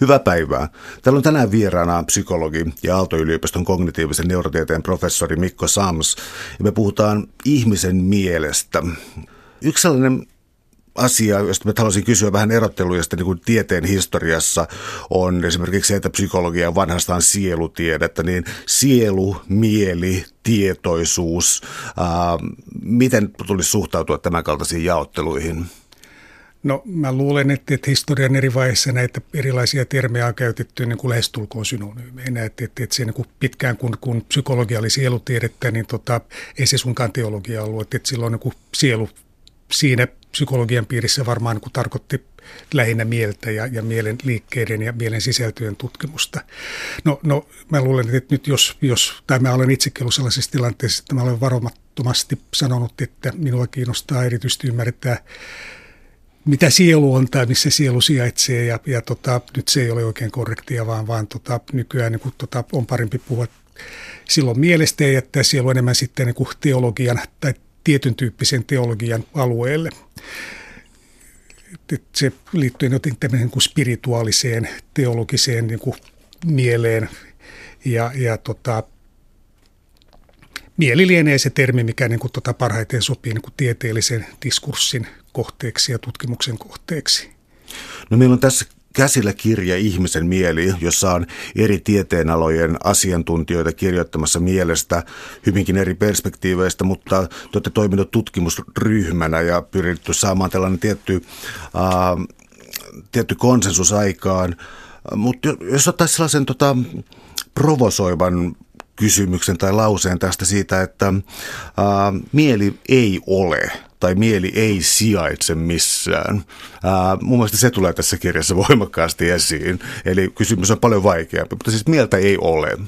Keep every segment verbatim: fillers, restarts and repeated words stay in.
Hyvää päivää. Täällä on tänään vieraana psykologi ja Aalto-yliopiston kognitiivisen neurotieteen professori Mikko Sams. Ja me puhutaan ihmisen mielestä. Yksi sellainen asia, josta mä haluaisin kysyä vähän erotteluja sitten niin kuin tieteen historiassa, on esimerkiksi se, että psykologia on vanhastaan sielutiedettä, niin sielu, mieli, tietoisuus, ää, miten tulisi suhtautua tämän kaltaisiin jaotteluihin? No mä luulen, että, että historian eri vaiheissa näitä erilaisia termejä on käytetty niin kuin lähestulkoon synonyymeinä. Että, että, että se niin kuin pitkään, kun, kun psykologia oli sielutiedettä, niin tota, ei se suinkaan teologia ollut. Että, että silloin niin kuin sielu siinä psykologian piirissä varmaan niin kuin tarkoitti lähinnä mieltä ja, ja mielen liikkeiden ja mielen sisältöjen tutkimusta. No, no mä luulen, että nyt jos, jos tai mä olen itsekin ollut sellaisessa tilanteessa, että mä olen varomattomasti sanonut, että minua kiinnostaa erityisesti ymmärtää, mitä sielu on tai missä sielu sijaitsee, ja, ja tota, nyt se ei ole oikein korrektia, vaan, vaan tota, nykyään niin kun, tota, on parempi puhua silloin mielestä ja jättää sielu enemmän sitten niin kun teologian tai tietyn tyyppisen teologian alueelle. Et se liittyy jotenkin tämmöiseen kuin spirituaaliseen, teologiseen niin kuin mieleen, ja, ja tota, mieli lienee se termi, mikä niin kuin tota parhaiten sopii niin kuin tieteellisen diskurssin kohteeksi ja tutkimuksen kohteeksi. No meillä on tässä käsillä kirja Ihmisen mieli, jossa on eri tieteenalojen asiantuntijoita kirjoittamassa mielestä hyvinkin eri perspektiiveistä, mutta te olette toiminut tutkimusryhmänä ja pyritty saamaan tällainen tietty, ää, tietty konsensus aikaan. Mutta jos ottaisiin sellaisen tota, provosoivan kysymyksen tai lauseen tästä siitä, että ää, mieli ei ole tai mieli ei sijaitse missään. Ää, mun mielestä se tulee tässä kirjassa voimakkaasti esiin. Eli kysymys on paljon vaikeampi, mutta siis mieltä ei ole.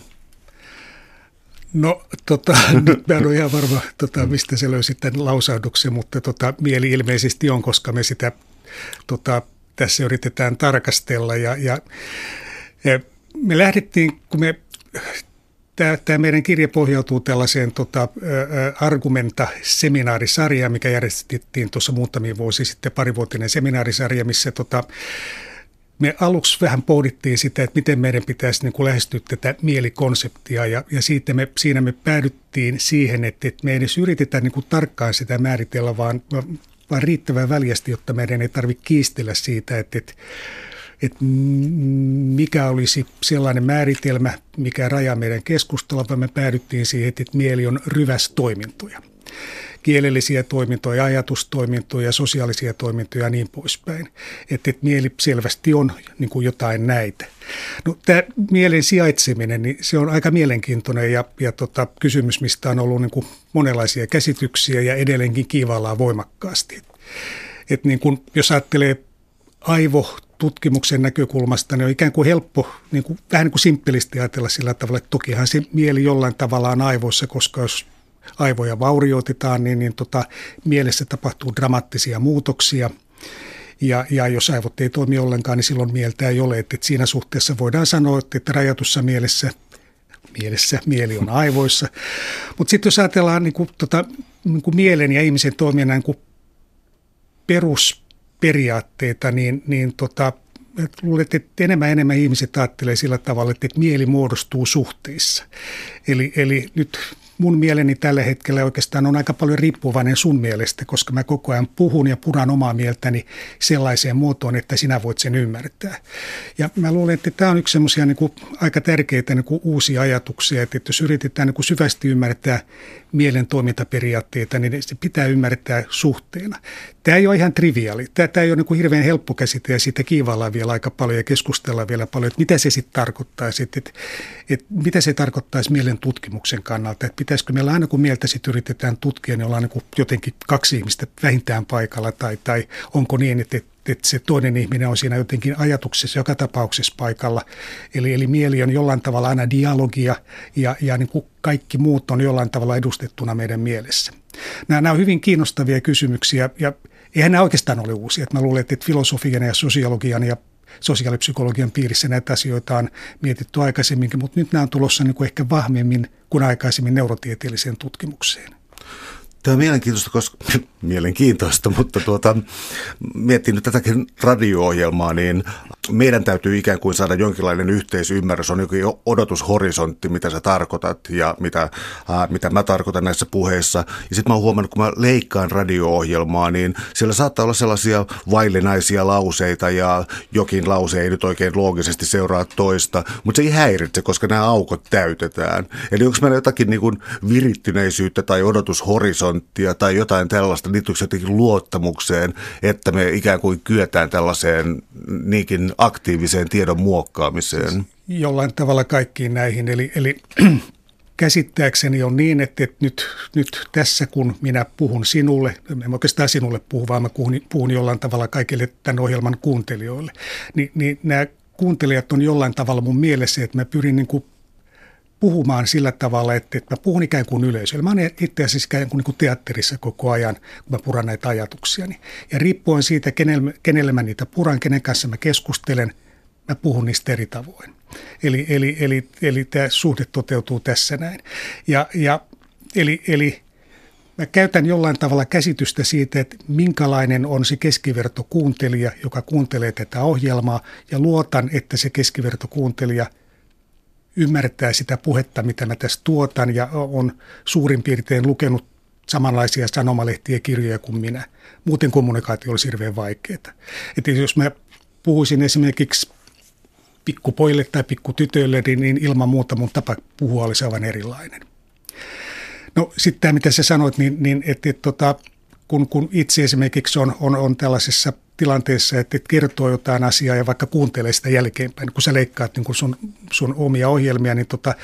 No, tota, nyt mä en ole ihan varma, tota, mistä se löysi tämän lausahduksen, mutta tota, mieli ilmeisesti on, koska me sitä tota, tässä yritetään tarkastella. Ja, ja, ja me lähdettiin, kun me... Tämä, tämä meidän kirja pohjautuu tällaiseen tota, argumenta-seminaarisarjaan, mikä järjestettiin tuossa muutamia vuosia sitten, parivuotinen seminaarisarja, missä tota, me aluksi vähän pohdittiin sitä, että miten meidän pitäisi niin kuin lähestyä tätä mielikonseptia, ja, ja siitä me, siinä me päädyttiin siihen, että, että me ei edes yritetä niin kuin tarkkaan sitä määritellä, vaan, vaan riittävän väljästi, jotta meidän ei tarvitse kiistellä siitä, että, että että mikä olisi sellainen määritelmä, mikä rajaa meidän keskustelua, vaan me päädyttiin siihen, että mieli on ryväs toimintoja. Kielellisiä toimintoja, ajatustoimintoja, sosiaalisia toimintoja ja niin poispäin. Että et mieli selvästi on niin kuin jotain näitä. No, tämä mielen sijaitseminen, niin se on aika mielenkiintoinen ja, ja tota, kysymys, mistä on ollut niin kuin monenlaisia käsityksiä ja edelleenkin kiivaillaan voimakkaasti. Et niin kuin, jos ajattelee aivo tutkimuksen näkökulmasta, niin on ikään kuin helppo, niin kuin, vähän niin kuin simppelisti ajatella sillä tavalla, että tokihan se mieli jollain tavalla on aivoissa, koska jos aivoja vaurioitetaan, niin, niin tota, mielessä tapahtuu dramaattisia muutoksia. Ja, ja jos aivot ei toimi ollenkaan, niin silloin mieltä ei ole. Et, et siinä suhteessa voidaan sanoa, että rajatussa mielessä, mielessä mieli on aivoissa. Mutta sitten jos ajatellaan niin kuin, tota, niin kuin mielen ja ihmisen toiminnan niin kuin perus periaatteita, niin, niin tota, luulen, että enemmän ja enemmän ihmiset ajattelee sillä tavalla, että mieli muodostuu suhteissa. Eli, eli nyt mun mieleni tällä hetkellä oikeastaan on aika paljon riippuvainen sun mielestä, koska mä koko ajan puhun ja puran omaa mieltäni sellaiseen muotoon, että sinä voit sen ymmärtää. Ja mä luulen, että tämä on yksi semmoisia niin kuin aika tärkeitä niin kuin uusia ajatuksia, että jos yritetään niin kuin syvästi ymmärtää mielen toimintaperiaatteita, niin se pitää ymmärtää suhteena. Tämä ei ole ihan triviaali. Tämä ei ole niin kuin hirveän helppo käsite ja siitä kiivaillaan vielä aika paljon ja keskustellaan vielä paljon, että mitä se sitten tarkoittaisi, että, että, että mitä se tarkoittaisi mielen tutkimuksen kannalta, että pitäisikö meillä aina kun mieltä sit yritetään tutkia, niin ollaan niin kuin jotenkin kaksi ihmistä vähintään paikalla tai, tai onko niin, että, että se toinen ihminen on siinä jotenkin ajatuksessa joka tapauksessa paikalla. Eli, eli mieli on jollain tavalla aina dialogia ja, ja niin kuin kaikki muut on jollain tavalla edustettuna meidän mielessä. Nämä, nämä on hyvin kiinnostavia kysymyksiä ja eihän nämä oikeastaan ole uusia. Mä luulen, että filosofian ja sosiologian ja sosiaalipsykologian piirissä näitä asioita on mietitty aikaisemminkin, mutta nyt nämä on tulossa niin kuin ehkä vahvemmin kuin aikaisemmin neurotieteelliseen tutkimukseen. Tämä on mielenkiintoista, koska mielenkiintoista, mutta tuota, miettii nyt tätäkin radio-ohjelmaa, niin meidän täytyy ikään kuin saada jonkinlainen yhteisymmärrys, on jokin odotushorisontti, mitä sä tarkoitat ja mitä, äh, mitä mä tarkoitan näissä puheissa. Ja sitten mä oon huomannut, kun mä leikkaan radio-ohjelmaa, niin siellä saattaa olla sellaisia vaillinaisia lauseita ja jokin lause ei nyt oikein loogisesti seuraa toista, mutta se ei häiritse, koska nämä aukot täytetään. Eli onko meillä jotakin niin kuin virittyneisyyttä tai odotushorisonttia tai jotain tällaista, liittyykö jotenkin luottamukseen, että me ikään kuin kyetään tällaiseen niinkin aktiiviseen tiedon muokkaamiseen? Jollain tavalla kaikkiin näihin. Eli, eli käsittääkseni on niin, että, että nyt, nyt tässä kun minä puhun sinulle, en oikeastaan sinulle puhu, vaan mä puhun, puhun jollain tavalla kaikille tämän ohjelman kuuntelijoille, niin, niin nämä kuuntelijat on jollain tavalla mun mielessä, että mä pyrin niin kuin puhumaan sillä tavalla, että, että mä puhun ikään kuin yleisölle. Mä oon itse asiassa ikään kuin, niin kuin teatterissa koko ajan, kun mä puran näitä ajatuksiani. Ja riippuen siitä, kenelle, kenelle mä niitä puran, kenen kanssa mä keskustelen, mä puhun niistä eri tavoin. Eli, eli, eli, eli tämä suhde toteutuu tässä näin. Ja, ja, eli, eli mä käytän jollain tavalla käsitystä siitä, että minkälainen on se keskivertokuuntelija, joka kuuntelee tätä ohjelmaa, ja luotan, että se keskivertokuuntelija ymmärtää sitä puhetta, mitä mä tässä tuotan, ja on suurin piirtein lukenut samanlaisia sanomalehtiä ja kirjoja kuin minä. Muuten kommunikaatio olisi hirveän vaikeaa. Että jos mä puhuisin esimerkiksi pikkupoille tai pikkutytöille, niin ilman muuta mun tapa puhua olisi aivan erilainen. No sitten tämä, mitä sä sanoit, niin, niin että et, tota, kun, kun itse esimerkiksi on, on, on tällaisessa tilanteessa, että et kertoo jotain asiaa ja vaikka kuuntelee sitä jälkeenpäin, kun sä leikkaat niin kun sun, sun omia ohjelmia, niin, tota,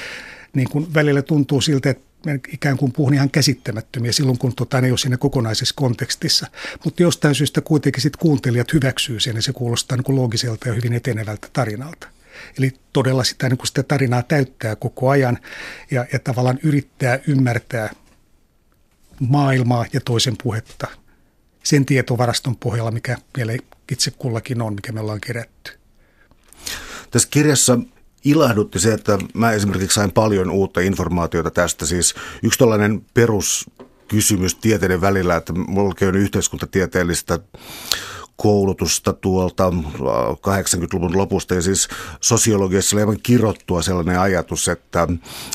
niin kun välillä tuntuu siltä, että ikään kuin puhun ihan käsittämättömiä silloin, kun tota, ne ei ole siinä kokonaisessa kontekstissa. Mutta jostain syystä kuitenkin sit kuuntelijat hyväksyy sen ja se kuulostaa niin kun loogiselta ja hyvin etenevältä tarinalta. Eli todella sitä, niin kun sitä tarinaa täyttää koko ajan ja, ja tavallaan yrittää ymmärtää maailmaa ja toisen puhetta sen tietovaraston pohjalla, mikä meillä itse kullakin on, mikä me ollaan kerätty. Tässä kirjassa ilahdutti se, että mä esimerkiksi sain paljon uutta informaatiota tästä. Siis yksi tällainen peruskysymys tieteiden välillä, että mulla on yhteiskuntatieteellistä koulutusta tuolta kahdeksankymmentäluvun lopusta, ja siis sosiologiassa oli aivan kirottua sellainen ajatus, että,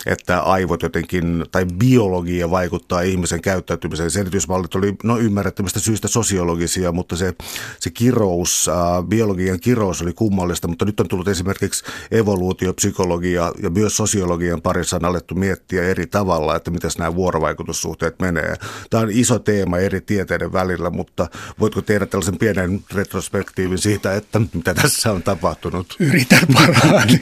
että aivot jotenkin, tai biologia vaikuttaa ihmisen käyttäytymiseen. Se erityismallit oli, no ymmärrettävistä syistä sosiologisia, mutta se, se kirous, biologian kirous oli kummallista, mutta nyt on tullut esimerkiksi evoluutiopsykologia ja myös sosiologian parissa on alettu miettiä eri tavalla, että miten nämä vuorovaikutussuhteet menee. Tämä on iso teema eri tieteiden välillä, mutta voitko tehdä tällaisen pienen retrospektiivin siitä, että mitä tässä on tapahtunut? Yritän parhaani.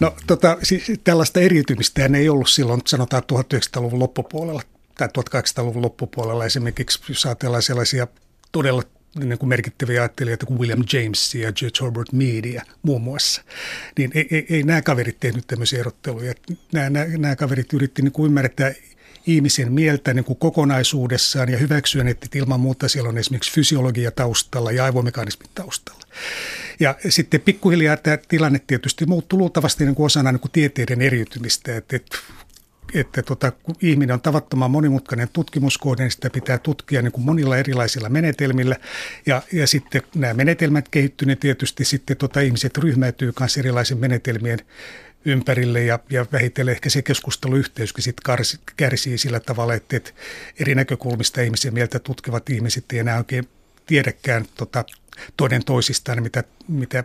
No tota, siis tällaista eriytymistä ei ollut silloin, sanotaan tuhatyhdeksänsataaluvun loppupuolella tai tuhatkahdeksansataaluvun loppupuolella. Esimerkiksi jos ajatellaan sellaisia todella niin kuin merkittäviä ajattelijoita kuin William James ja George Herbert Meadia muun muassa, niin ei, ei, ei nämä kaverit tehnyt tämmöisiä erotteluja. Nämä, nämä, nämä kaverit yritti niin kuin ymmärtää ihmisen mieltä niin kuin kokonaisuudessaan ja hyväksyen, että ilman muuta siellä on esimerkiksi fysiologia taustalla ja aivomekanismit taustalla. Ja sitten pikkuhiljaa tämä tilanne tietysti muuttui luultavasti niin kuin osana niin kuin tieteiden eriytymistä, että, että, että tota, kun ihminen on tavattoman monimutkainen tutkimuskohde, niin sitä pitää tutkia niin kuin monilla erilaisilla menetelmillä ja, ja sitten nämä menetelmät kehittyvät, niin tietysti sitten tota, ihmiset ryhmäytyy myös erilaisen menetelmien ympärille ja, ja vähitellen ehkä se keskusteluyhteyskin sit karsi, kärsii sillä tavalla, että, että eri näkökulmista ihmisiä mieltä tutkivat ihmiset ei enää oikein tiedäkään tota, toinen toisistaan, mitä, mitä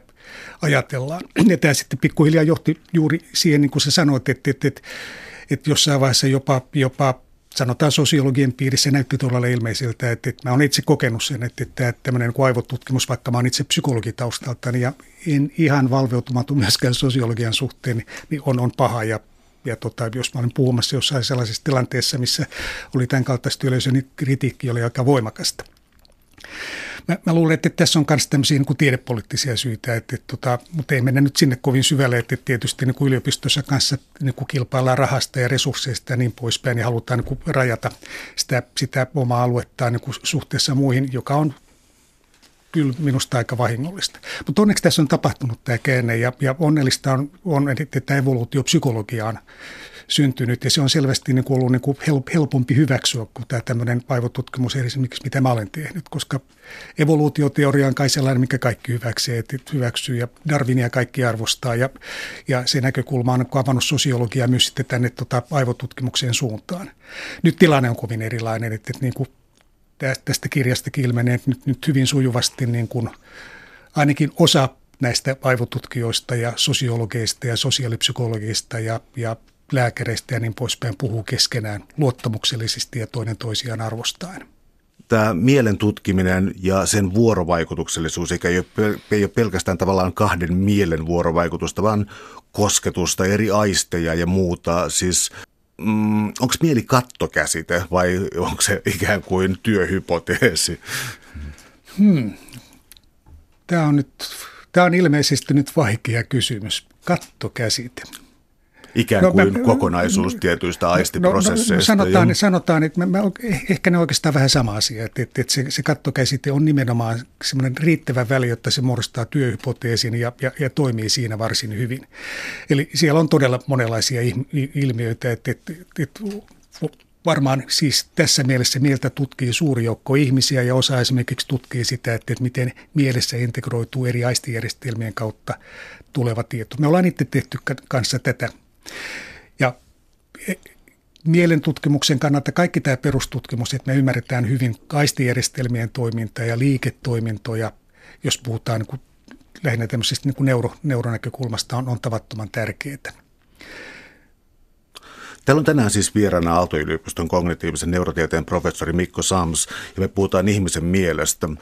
ajatellaan. Ja tämä sitten pikkuhiljaa johti juuri siihen, niin kuin sä sanoit, että, että, että, että jossain vaiheessa jopa, jopa sanotaan sosiologian piirissä näytti todella ilmeiseltä, että, että mä oon itse kokenut sen, että, että tämmöinen aivotutkimus, vaikka mä oon itse psykologitaustaltani ja en ihan valveutumaton myöskään sosiologian suhteen, niin on, on paha. Ja, ja tota, jos mä olin puhumassa jossain sellaisessa tilanteessa, missä oli tämän kaltaista yleisöä, niin kritiikki oli aika voimakasta. Mä, mä luulen, että tässä on myös tämmöisiä niin kuin tiedepoliittisia syitä, että, että, tota, mutta ei mennä nyt sinne kovin syvälle, että tietysti niin kuin yliopistossa kanssa niin kuin kilpaillaan rahasta ja resursseista ja niin poispäin, ja halutaan niin kuin rajata sitä, sitä omaa aluettaan niin kuin suhteessa muihin, joka on kyllä minusta aika vahingollista. Mutta onneksi tässä on tapahtunut tämä käänne, ja, ja onnellista on, on että tämä evoluutiopsykologia on syntynyt, ja se on selvästi niin kuin ollut niin kuin helpompi hyväksyä kuin tämä tämmöinen aivotutkimus, esimerkiksi mitä mä olen tehnyt, koska evoluutioteoria on kai sellainen, mikä kaikki hyväksee, hyväksyy, ja Darwinia kaikki arvostaa, ja, ja se näkökulma on avannut sosiologiaa myös sitten tänne tota, aivotutkimukseen suuntaan. Nyt tilanne on kovin erilainen, että, että niin kuin tästä kirjastakin ilmenee, että nyt, nyt hyvin sujuvasti niin kuin ainakin osa näistä aivotutkijoista ja sosiologeista ja sosiaalipsykologeista ja, ja lääkäreistä ja niin poispäin puhuu keskenään luottamuksellisesti ja toinen toisiaan arvostaen. Tämä mielen tutkiminen ja sen vuorovaikutuksellisuus, eikä ei ole pelkästään tavallaan kahden mielen vuorovaikutusta, vaan kosketusta, eri aisteja ja muuta. Siis mm, onko mieli kattokäsite vai onko se ikään kuin työhypoteesi? Hmm. Tämä on nyt... Tämä on ilmeisesti nyt vaikea kysymys. Kattokäsite. Ikään no, kuin mä, kokonaisuus tietyistä aistiprosesseista. No, no, sanotaan, ja... sanotaan, että mä, mä, ehkä ne oikeastaan vähän sama asia. Että, että, että se, se kattokäsite on nimenomaan semmoinen riittävä väli, jotta se muodostaa työhypoteesin ja, ja, ja toimii siinä varsin hyvin. Eli siellä on todella monenlaisia ilmiöitä, että... että, että varmaan siis tässä mielessä mieltä tutkii suuri joukko ihmisiä ja osa esimerkiksi tutkii sitä, että miten mielessä integroituu eri aistijärjestelmien kautta tuleva tieto. Me ollaan itse tehty kanssa tätä. Ja mielen tutkimuksen kannalta kaikki tämä perustutkimus, että me ymmärretään hyvin aistijärjestelmien toimintaa ja liiketoimintoja, jos puhutaan niin kuin lähinnä tämmöisestä niin kuin neuro, neuronäkökulmasta, on, on tavattoman tärkeää. Täällä on tänään siis vieraana Aalto-yliopiston kognitiivisen neurotieteen professori Mikko Sams, ja me puhutaan ihmisen mielestä. Ähm,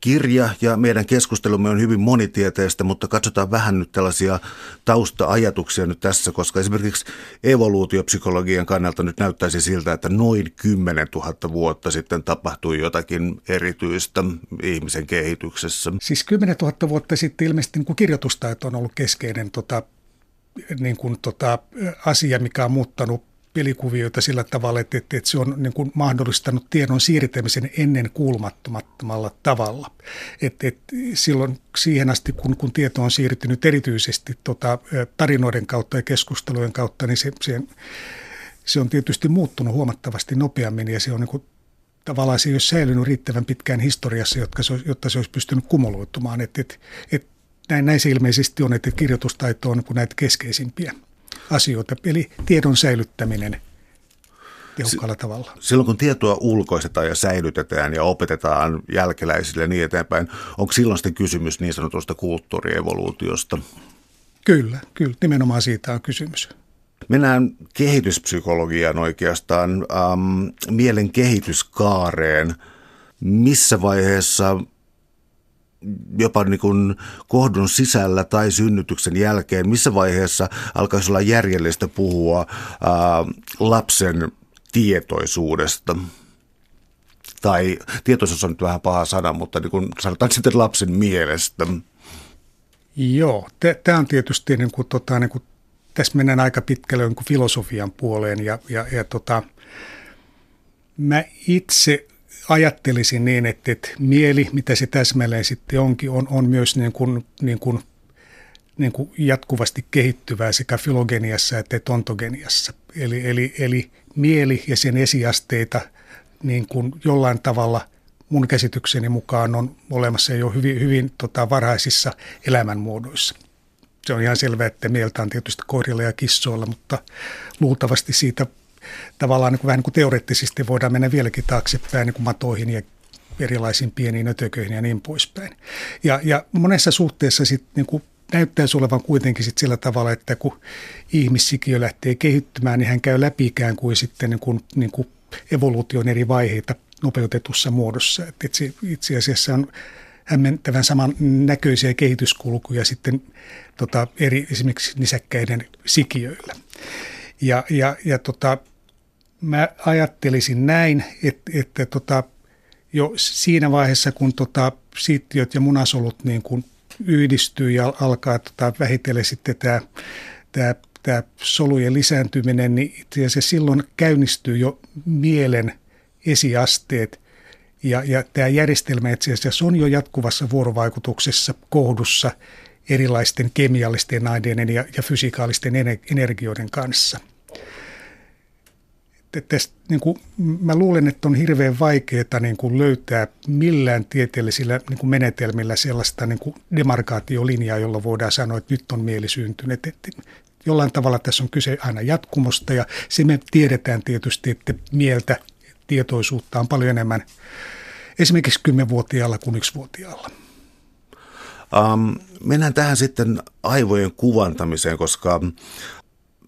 kirja ja meidän keskustelumme on hyvin monitieteistä, mutta katsotaan vähän nyt tällaisia tausta-ajatuksia nyt tässä, koska esimerkiksi evoluutiopsykologian kannalta nyt näyttäisi siltä, että noin kymmenen tuhatta vuotta sitten tapahtui jotakin erityistä ihmisen kehityksessä. Siis kymmenen tuhatta vuotta sitten ilmeisesti niin kuin kirjoitustaito on ollut keskeinen tota niin kuin tota, asia, mikä on muuttanut pelikuvioita sillä tavalla, että, että se on niin kuin mahdollistanut tiedon siirtämisen ennen kuulmattomattomalla tavalla. Et, et silloin siihen asti, kun, kun tieto on siirtynyt erityisesti tota, tarinoiden kautta ja keskustelujen kautta, niin se, se, se on tietysti muuttunut huomattavasti nopeammin ja se on niin kuin, tavallaan se ei ole säilynyt riittävän pitkään historiassa, jotta se, jotta se olisi pystynyt kumuloitumaan. Et, et, et, Näin, näin se ilmeisesti on, että kirjoitustaito on näitä keskeisimpiä asioita, eli tiedon säilyttäminen tehokkaalla tavalla. Silloin kun tietoa ulkoistetaan ja säilytetään ja opetetaan jälkeläisille ja niin eteenpäin, onko silloin sitten kysymys niin sanotusta kulttuurievoluutiosta? Kyllä, kyllä, nimenomaan siitä on kysymys. Mennään kehityspsykologiaan oikeastaan, ähm, mielen kehityskaareen. Missä vaiheessa... jopa niin kuin kohdun sisällä tai synnytyksen jälkeen, missä vaiheessa alkaisi olla järjellistä puhua ää, lapsen tietoisuudesta? Tai tietoisuus on nyt vähän paha sana, mutta niin kuin sanotaan sitten lapsen mielestä. Joo, tämä on tietysti, niin kuin, tota, niin kuin, tässä mennään aika pitkälle niin kuin filosofian puoleen ja, ja, ja tota, mä itse... ajattelisin niin, että, että mieli, mitä se täsmälleen sitten onkin, on, on myös niin kuin, niin kuin, niin kuin jatkuvasti kehittyvää sekä filogeniassa että ontogeniassa. Eli, eli, eli mieli ja sen esiasteita niin kuin jollain tavalla mun käsitykseni mukaan on olemassa jo hyvin, hyvin tota, varhaisissa elämänmuodoissa. Se on ihan selvää, että mieltä on tietysti koirilla ja kissoilla, mutta luultavasti siitä tavallaan niin kuin, vähän niin kuin teoreettisesti voidaan mennä vieläkin taaksepäin niin kuin matoihin ja erilaisiin pieniin ötököihin ja niin poispäin. Ja, ja monessa suhteessa sit, niin kuin, näyttäisi olevan kuitenkin sit sillä tavalla, että kun ihmissikiö lähtee kehittymään, niin hän käy läpi ikään kuin, sitten, niin kuin, niin kuin evoluution eri vaiheita nopeutetussa muodossa. Et, et se, itse asiassa on hämmentävän saman näköisiä kehityskulkuja sitten, tota, eri, esimerkiksi nisäkkäiden sikiöillä. Ja, ja, ja tota, mä ajattelisin näin, että, että tota, jo siinä vaiheessa, kun tota, siittiöt ja munasolut niin kun yhdistyy ja alkaa tota, vähitellen sitten tämä, tämä, tämä solujen lisääntyminen, niin itse asiassa silloin käynnistyy jo mielen esiasteet. Ja, ja tämä järjestelmä itse asiassa on jo jatkuvassa vuorovaikutuksessa kohdussa erilaisten kemiallisten aineiden ja, ja fysikaalisten energioiden kanssa. Tästä, niin kuin, mä luulen, että on hirveän vaikeaa niin kuin löytää millään tieteellisillä niin kuin menetelmillä sellaista niin kuin demarkaatiolinjaa, jolla voidaan sanoa, että nyt on mieli syntynyt. Että jollain tavalla tässä on kyse aina jatkumosta, ja se me tiedetään tietysti, että mieltä tietoisuutta on paljon enemmän esimerkiksi kymmenvuotiaalla kuin yksivuotiaalla. Um, mennään tähän sitten aivojen kuvantamiseen, koska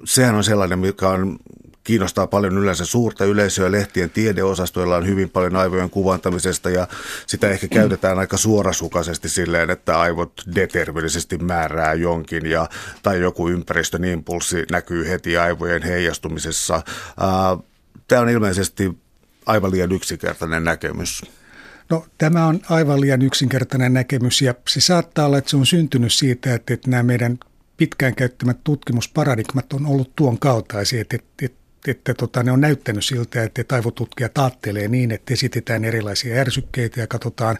sehän on sellainen, mikä on... kiinnostaa paljon yleensä suurta yleisöä. Lehtien tiedeosastoilla on hyvin paljon aivojen kuvantamisesta ja sitä ehkä käytetään aika suorasukaisesti silleen, että aivot deterministisesti määrää jonkin ja, tai joku ympäristön impulssi näkyy heti aivojen heijastumisessa. Tämä on ilmeisesti aivan liian yksinkertainen näkemys. No, tämä on aivan liian yksinkertainen näkemys ja se saattaa olla, että se on syntynyt siitä, että, että nämä meidän pitkään käyttämät tutkimusparadigmat on ollut tuon kaltaisia, että, että että tota, ne on näyttänyt siltä, että aivotutkijat aattelee niin, että esitetään erilaisia ärsykkeitä ja katsotaan,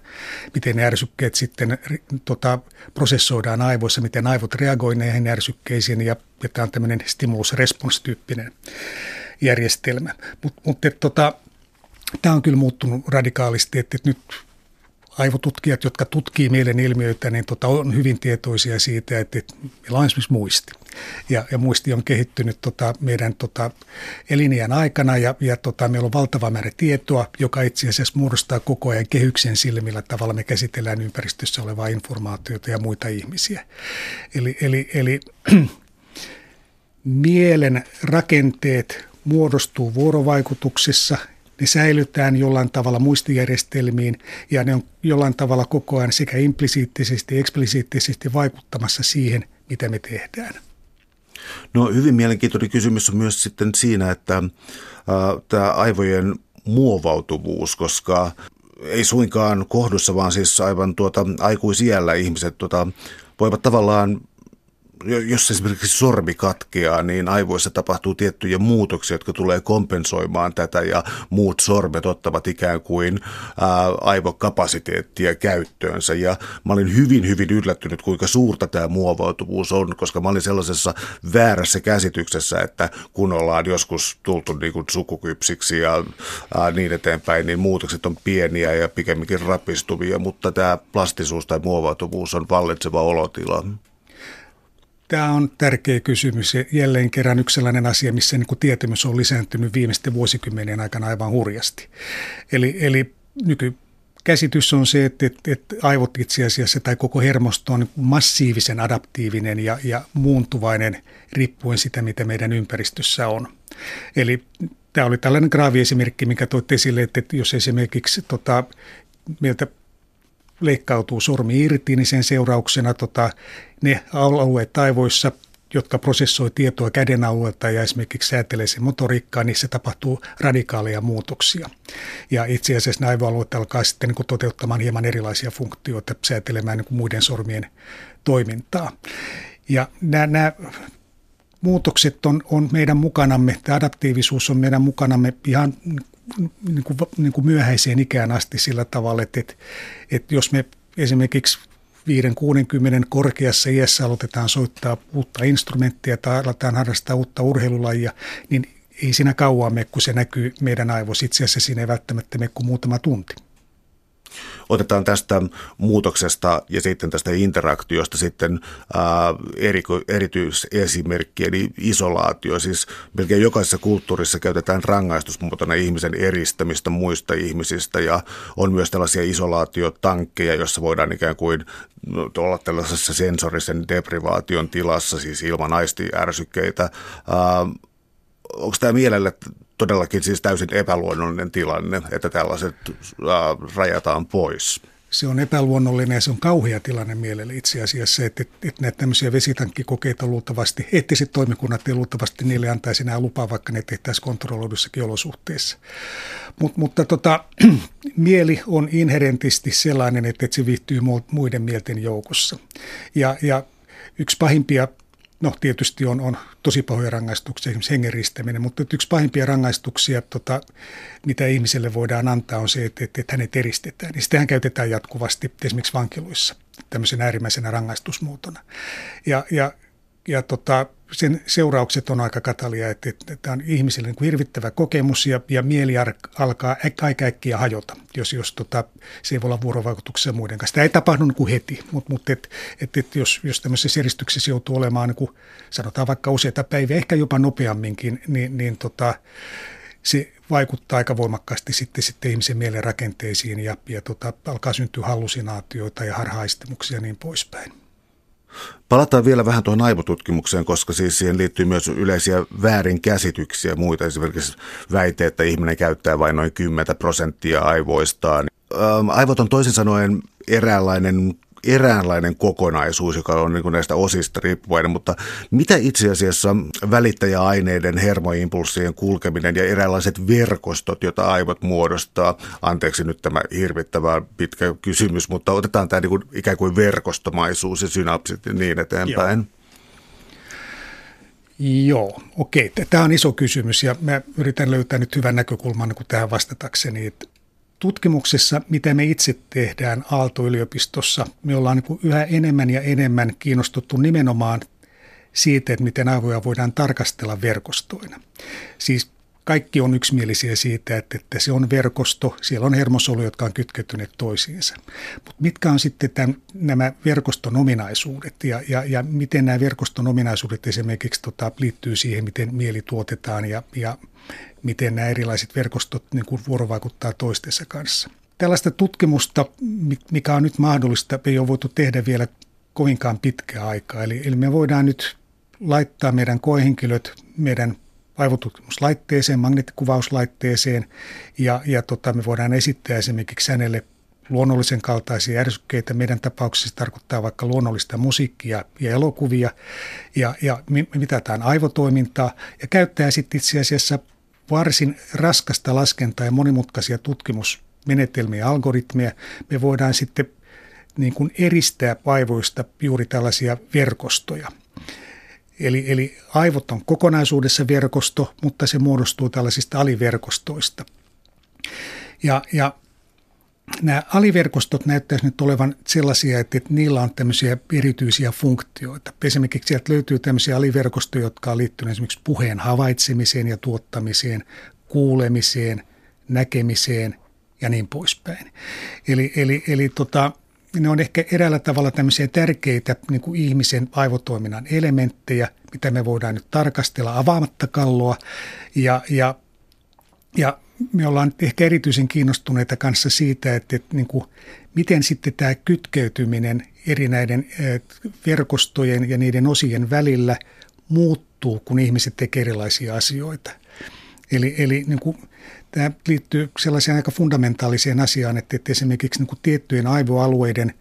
miten ne ärsykkeet sitten tota, prosessoidaan aivoissa, miten aivot reagoivat näihin ärsykkeisiin, ja, ja tämä on tämmöinen stimulus-response-tyyppinen järjestelmä. Mutta mut, tota, tämä on kyllä muuttunut radikaalisti, että, että nyt aivotutkijat, jotka tutkii mielenilmiöitä, niin tota, on hyvin tietoisia siitä, että, että meillä on esimerkiksi muisti. Ja, ja muisti on kehittynyt tota, meidän tota, eliniän aikana ja, ja tota, meillä on valtava määrä tietoa, joka itse asiassa muodostaa koko ajan kehyksen sillä, millä tavalla me käsitellään ympäristössä olevaa informaatiota ja muita ihmisiä. Eli, eli, eli mielen rakenteet muodostuu vuorovaikutuksissa. Ne säilytään jollain tavalla muistijärjestelmiin ja ne on jollain tavalla koko ajan sekä implisiittisesti, eksplisiittisesti vaikuttamassa siihen, mitä me tehdään. No, hyvin mielenkiintoinen kysymys on myös sitten siinä, että äh, tämä aivojen muovautuvuus, koska ei suinkaan kohdussa, vaan siis aivan tuota, aikuisiällä ihmiset tuota, voivat tavallaan, jos esimerkiksi sormi katkeaa, niin aivoissa tapahtuu tiettyjä muutoksia, jotka tulee kompensoimaan tätä ja muut sormet ottavat ikään kuin ää, aivokapasiteettia käyttöönsä. Ja mä olin hyvin, hyvin yllättynyt, kuinka suurta tämä muovautuvuus on, koska mä olin sellaisessa väärässä käsityksessä, että kun ollaan joskus tultu niin kuin sukukypsiksi ja ää, niin eteenpäin, niin muutokset on pieniä ja pikemminkin rapistuvia, mutta tämä plastisuus tai muovautuvuus on vallitseva olotila. Tämä on tärkeä kysymys ja jälleen kerran yksi sellainen asia, missä niin kuin tietämys on lisääntynyt viimeisten vuosikymmenien aikana aivan hurjasti. Eli, eli nykykäsitys on se, että, että aivot itse asiassa tai koko hermosto on massiivisen adaptiivinen ja, ja muuntuvainen riippuen sitä, mitä meidän ympäristössä on. Eli tämä oli tällainen graaviesimerkki, minkä toit esille, että jos esimerkiksi tota, meiltä leikkautuu sormi irti, niin sen seurauksena tota, ne alueet aivoissa, jotka prosessoi tietoa käden alueelta ja esimerkiksi säätelee sen motoriikkaa, niin se tapahtuu radikaaleja muutoksia. Ja itse asiassa ne aivoalueet alkaa sitten niin kuin toteuttamaan hieman erilaisia funktioita, säätelemään niin kuin muiden sormien toimintaa. Ja nämä, nämä muutokset on, on meidän mukanamme, tämä adaptiivisuus on meidän mukanamme ihan Niin kuin, niin kuin myöhäiseen ikään asti sillä tavalla, että, että, että jos me esimerkiksi viisikymmentä kuusikymmentä korkeassa iässä aloitetaan soittaa uutta instrumenttia tai aletaan harrastaa uutta urheilulajia, niin ei siinä kauan mene, kun se näkyy meidän aivoissa. Itse asiassa siinä ei välttämättä mene kuin muutama tunti. Otetaan tästä muutoksesta ja sitten tästä interaktiosta sitten ää, eri, erityisesimerkki, eli isolaatio. Siis melkein jokaisessa kulttuurissa käytetään rangaistusmuotona ihmisen eristämistä muista ihmisistä ja on myös tällaisia isolaatiotankkeja, joissa voidaan ikään kuin olla tällaisessa sensorisen deprivaation tilassa, siis ilman aistiärsykkeitä. Ää, Onko tämä mielellä todellakin siis täysin epäluonnollinen tilanne, että tällaiset äh, rajataan pois? Se on epäluonnollinen ja se on kauhea tilanne mielelle itse asiassa, että, että, että näitä tämmöisiä vesitankkikokeita luultavasti, eettiset toimikunnat ei luultavasti niille antaisi enää lupaa, vaikka ne tehtäisiin kontrolloidussakin olosuhteissa. Mut, mutta tota, mieli on inherentisti sellainen, että, että se viihtyy muiden mielten joukossa. Ja, ja yksi pahimpia No tietysti on, on tosi pahoja rangaistuksia, esimerkiksi hengen riistäminen, mutta yksi pahimpia rangaistuksia, tota, mitä ihmiselle voidaan antaa, on se, että, että hänet eristetään. Ja sitähän käytetään jatkuvasti esimerkiksi vankiloissa. tämmöisen äärimmäisenä rangaistusmuotona. Ja, ja, ja tota, sen seuraukset on aika katalia, että, että tämä on ihmisille niin kuin hirvittävä kokemus ja, ja mieli alkaa aika äkkiä hajota, jos, jos tota, se ei voi olla vuorovaikutuksessa muiden kanssa. Tämä ei tapahdu niin kuin heti, mutta, mutta et, et, et, jos, jos tämmöisessä eristyksessä joutuu olemaan, niin kuin, sanotaan vaikka useita päiviä, ehkä jopa nopeamminkin, niin, niin tota, se vaikuttaa aika voimakkaasti sitten, sitten ihmisen mielen rakenteisiin ja, ja tota, alkaa syntyä hallusinaatioita ja harhaistemuksia ja niin poispäin. Palataan vielä vähän tuohon aivotutkimukseen, koska siis siihen liittyy myös yleisiä väärinkäsityksiä ja muita. Esimerkiksi väite, että ihminen käyttää vain noin kymmenen prosenttia aivoistaan. Aivot on toisin sanoen eräänlainen, eräänlainen kokonaisuus, joka on niin kuin näistä osista riippuvainen, mutta mitä itse asiassa välittäjäaineiden, hermoimpulssien kulkeminen ja eräänlaiset verkostot, joita aivot muodostaa, anteeksi nyt tämä hirvittävä pitkä kysymys, mutta otetaan tämä niin kuin ikään kuin verkostomaisuus ja synapsit ja niin eteenpäin. Joo. Joo, okei. Tämä on iso kysymys ja mä yritän löytää nyt hyvän näkökulman niin kuin tähän vastatakseni, että tutkimuksessa, mitä me itse tehdään Aalto-yliopistossa, me ollaan niin kuin yhä enemmän ja enemmän kiinnostuttu nimenomaan siitä, että miten aivoja voidaan tarkastella verkostoina. Siis kaikki on yksimielisiä siitä, että, että se on verkosto, siellä on hermosoluja, jotka on kytkeytyneet toisiinsa. Mutta mitkä on sitten tämän, nämä verkoston ominaisuudet ja, ja, ja miten nämä verkoston ominaisuudet esimerkiksi tota, liittyy siihen, miten mieli tuotetaan ja, ja miten nämä erilaiset verkostot niin kuin vuorovaikuttaa toistensa kanssa. Tällaista tutkimusta, mikä on nyt mahdollista, ei ole voitu tehdä vielä kovinkaan pitkää aikaa. Eli, eli me voidaan nyt laittaa meidän koehenkilöt meidän aivotutkimuslaitteeseen, magneettikuvauslaitteeseen ja, ja tota, me voidaan esittää esimerkiksi hänelle luonnollisen kaltaisia ärsykkeitä. Meidän tapauksessa tarkoittaa vaikka luonnollista musiikkia ja elokuvia ja, ja mitataan aivotoimintaa ja käyttää sitten itse asiassa varsin raskasta laskentaa ja monimutkaisia tutkimusmenetelmiä ja algoritmeja. Me voidaan sitten niin kuin eristää aivoista juuri tällaisia verkostoja. Eli, eli aivot on kokonaisuudessa verkosto, mutta se muodostuu tällaisista aliverkostoista. Ja, ja nämä aliverkostot näyttävät nyt olevan sellaisia, että niillä on tämmöisiä erityisiä funktioita. Esimerkiksi sieltä löytyy tämmöisiä aliverkostoja, jotka on liittyneet esimerkiksi puheen havaitsemiseen ja tuottamiseen, kuulemiseen, näkemiseen ja niin poispäin. Eli, eli, eli tota... Ne on ehkä eräällä tavalla tämmöisiä tärkeitä niin kuin ihmisen aivotoiminnan elementtejä, mitä me voidaan nyt tarkastella avaamatta kalloa. Ja, ja, ja me ollaan ehkä erityisen kiinnostuneita kanssa siitä, että, että niin kuin, miten sitten tämä kytkeytyminen eri näiden verkostojen ja niiden osien välillä muuttuu, kun ihmiset tekee erilaisia asioita. Eli, eli niin kuin, tämä liittyy sellaiseen aika fundamentaaliseen asiaan, että, että esimerkiksi niin kuin tiettyjen aivoalueiden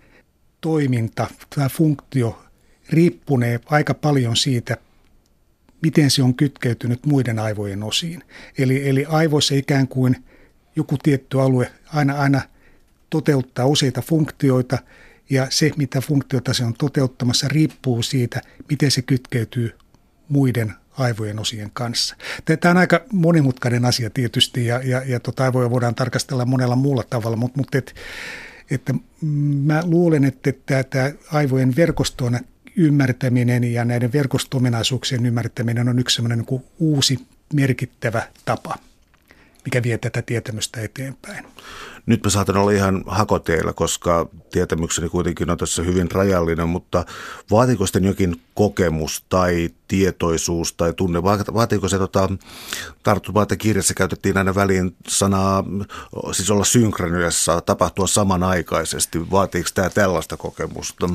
toiminta tai funktio riippunee aika paljon siitä, miten se on kytkeytynyt muiden aivojen osiin. Eli, eli aivoissa ikään kuin joku tietty alue aina, aina toteuttaa useita funktioita ja se, mitä funktiota se on toteuttamassa, riippuu siitä, miten se kytkeytyy muiden aivojen osien kanssa. Tämä on aika monimutkainen asia tietysti ja, ja, ja tota aivoja voidaan tarkastella monella muulla tavalla, mutta, mutta et, että mä luulen, että tämä, tämä aivojen verkoston ymmärtäminen ja näiden verkostominaisuuksien ymmärtäminen on yksi sellainen niin kuin uusi merkittävä tapa, mikä vie tätä tietämystä eteenpäin. Nyt mä saatan olla ihan hakoteilla, koska tietämykseni kuitenkin on tässä hyvin rajallinen, mutta vaatiiko sitten jokin kokemus tai tietoisuus tai tunne? Vaatiiko se, tota, tarttumatta kirjassa käytettiin aina väliin sanaa, siis olla synkroniassa, tapahtua samanaikaisesti. Vaatiiko tämä tällaista kokemusta?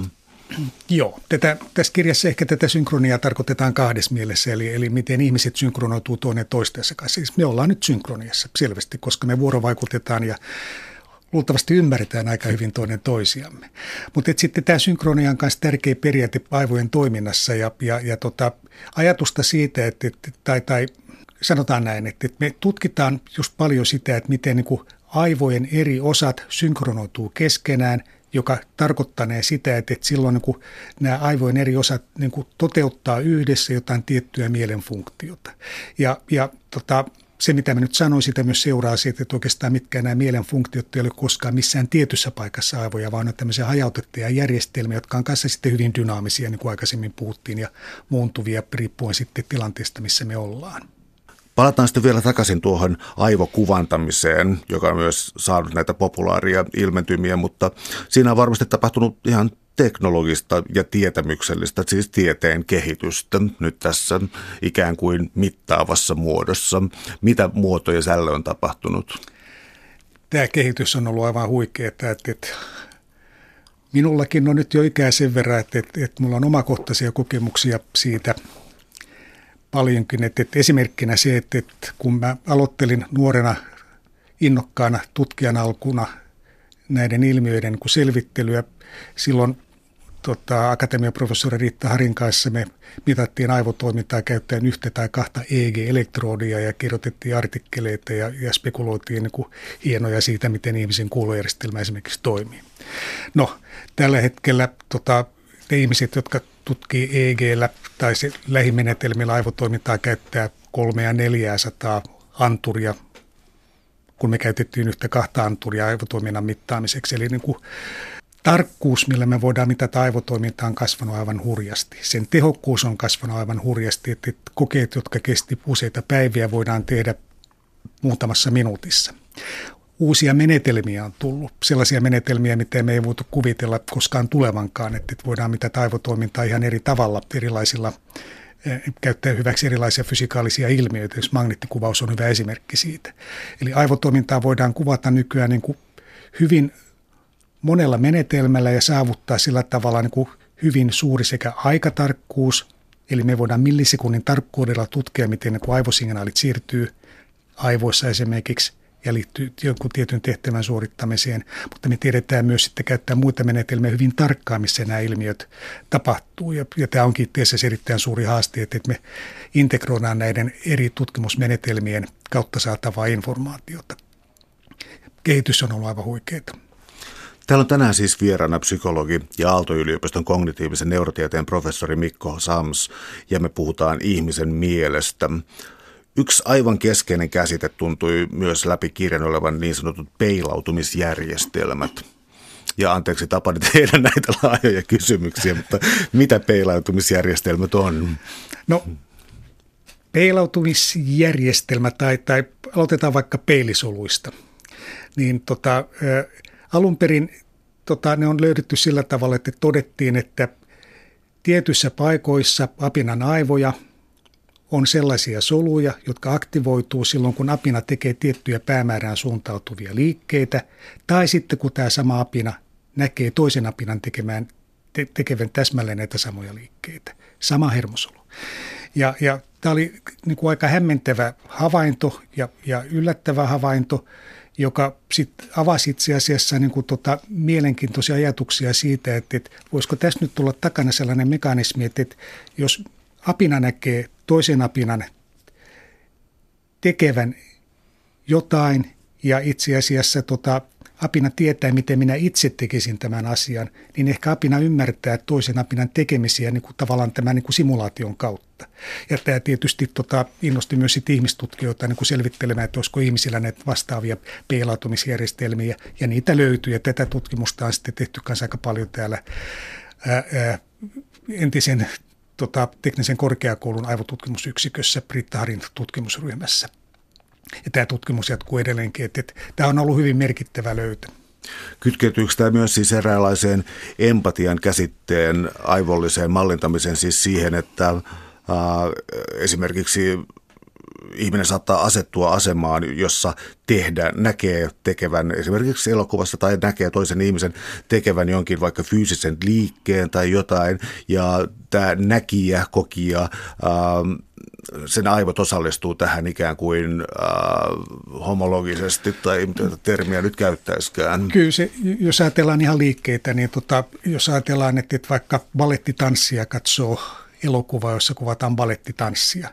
Joo, tätä, tässä kirjassa ehkä tätä synkroniaa tarkoitetaan kahdessa mielessä, eli, eli miten ihmiset synkronoituu toinen toistensa kanssa. Siis me ollaan nyt synkroniassa selvästi, koska me vuorovaikutetaan ja luultavasti ymmärretään aika hyvin toinen toisiamme. Mutta sitten tämä synkronia on myös tärkeä periaate aivojen toiminnassa ja, ja, ja tota, ajatusta siitä, että, että tai, tai sanotaan näin, että, että me tutkitaan just paljon sitä, että miten niin kuin aivojen eri osat synkronoituu keskenään, joka tarkoittanee sitä, että silloin niin kuin nämä aivojen eri osat niin kuin toteuttaa yhdessä jotain tiettyä mielenfunktiota. Ja, ja tota, se, mitä mä nyt sanoin, sitä myös seuraa siitä, että oikeastaan mitkään nämä mielen funktiot ei ole koskaan missään tietyssä paikassa aivoja, vaan on tämmöisiä hajautettuja järjestelmiä, jotka on kanssa sitten hyvin dynaamisia, niin kuin aikaisemmin puhuttiin, ja muuntuvia riippuen sitten tilanteesta, missä me ollaan. Palataan sitten vielä takaisin tuohon aivokuvantamiseen, joka on myös saanut näitä populaaria ilmentymiä, mutta siinä on varmasti tapahtunut ihan teknologista ja tietämyksellistä, siis tieteen kehitystä nyt tässä ikään kuin mittaavassa muodossa. Mitä muotoja tälle on tapahtunut? Tämä kehitys on ollut aivan huikeaa, että, että minullakin on nyt jo ikää sen verran, että, että, että minulla on omakohtaisia kokemuksia siitä paljonkin. Että, että esimerkkinä se, että, että kun mä aloittelin nuorena innokkaana tutkijan alkuna näiden ilmiöiden niin kuin selvittelyä, silloin tota, akatemiaprofessori Riitta Harin kanssa me mitattiin aivotoimintaa käyttäen yhtä tai kahta E E G-elektrodia ja kirjoitettiin artikkeleita ja, ja spekuloitiin niin kuin hienoja siitä, miten ihmisen kuulojärjestelmä esimerkiksi toimii. No, tällä hetkellä tota, ne ihmiset, jotka tutkii E E G:llä tai lähimenetelmillä aivotoimintaa käyttää kolmea neljää sataa anturia, kun me käytettiin yhtä kahta anturia aivotoiminnan mittaamiseksi. Eli niin kuin tarkkuus, millä me voidaan mitata aivotoimintaa, on kasvanut aivan hurjasti. Sen tehokkuus on kasvanut aivan hurjasti, että kokeet, jotka kesti useita päiviä, voidaan tehdä muutamassa minuutissa. Uusia menetelmiä on tullut, sellaisia menetelmiä, mitä me ei voitu kuvitella koskaan tulevankaan, että voidaan mitata aivotoimintaa ihan eri tavalla erilaisilla, käyttää hyväksi erilaisia fysikaalisia ilmiöitä, jos magneettikuvaus on hyvä esimerkki siitä. Eli aivotoimintaa voidaan kuvata nykyään niin kuin hyvin monella menetelmällä ja saavuttaa sillä tavalla niin kuin hyvin suuri sekä aikatarkkuus, eli me voidaan millisekunnin tarkkuudella tutkia, miten niin kuin aivosignaalit siirtyy aivoissa esimerkiksi ja liittyy jonkun tietyn tehtävän suorittamiseen, mutta me tiedetään myös sitten käyttää muita menetelmiä hyvin tarkkaan, missä nämä ilmiöt tapahtuu. Ja, ja tämä onkin tietysti erittäin suuri haaste, että me integroidaan näiden eri tutkimusmenetelmien kautta saatavaa informaatiota. Kehitys on ollut aivan huikeaa. Täällä on tänään siis vieraana psykologi ja Aalto-yliopiston kognitiivisen neurotieteen professori Mikko Sams, ja me puhutaan ihmisen mielestä. Yksi aivan keskeinen käsite tuntui myös läpi kirjan olevan niin sanotut peilautumisjärjestelmät. Ja anteeksi tapani tehdä näitä laajoja kysymyksiä, mutta mitä peilautumisjärjestelmät on? No peilautumisjärjestelmä tai, tai aloitetaan vaikka peilisoluista. Niin tota, ä, alun perin tota, ne on löydetty sillä tavalla, että todettiin, että tietyissä paikoissa apinan aivoja on sellaisia soluja, jotka aktivoituu silloin, kun apina tekee tiettyjä päämäärään suuntautuvia liikkeitä, tai sitten kun tämä sama apina näkee toisen apinan tekemään, te, tekevän täsmälleen näitä samoja liikkeitä. Sama hermosolu. Ja, ja tämä oli niin kuin aika hämmentävä havainto ja, ja yllättävä havainto, joka sitten avasi itse asiassa niin kuin tota, mielenkiintoisia ajatuksia siitä, että, että voisiko tässä nyt tulla takana sellainen mekanismi, että, että jos apina näkee toisen apinan tekevän jotain ja itse asiassa tota, apina tietää, miten minä itse tekisin tämän asian, niin ehkä apina ymmärtää toisen apinan tekemisiä niin kuin tavallaan tämän niin kuin simulaation kautta. Ja tämä tietysti tota, innosti myös sit ihmistutkijoita niin kuin selvittelemään, että olisiko ihmisillä näitä vastaavia peilautumisjärjestelmiä, ja niitä löytyy, ja tätä tutkimusta on sitten tehty kanssa aika paljon täällä ää, ää, entisen Tota, teknisen korkeakoulun aivotutkimusyksikössä, Britta Harin tutkimusryhmässä. Ja tämä tutkimus jatkuu edelleenkin, että, että tämä on ollut hyvin merkittävä löytö. Kytkeytyykö tämä myös siis eräänlaiseen empatian käsitteen aivolliseen mallintamiseen, siis siihen, että äh, esimerkiksi ihminen saattaa asettua asemaan, jossa tehdä, näkee tekevän esimerkiksi elokuvassa tai näkee toisen ihmisen tekevän jonkin vaikka fyysisen liikkeen tai jotain, ja tämä näkijä, kokija, sen aivot osallistuu tähän ikään kuin homologisesti tai mitä termiä nyt käyttäisikään. Kyllä se, jos ajatellaan ihan liikkeitä, niin tota, jos ajatellaan, että vaikka balettitanssia katsoo elokuva, jossa kuvataan balettitanssia,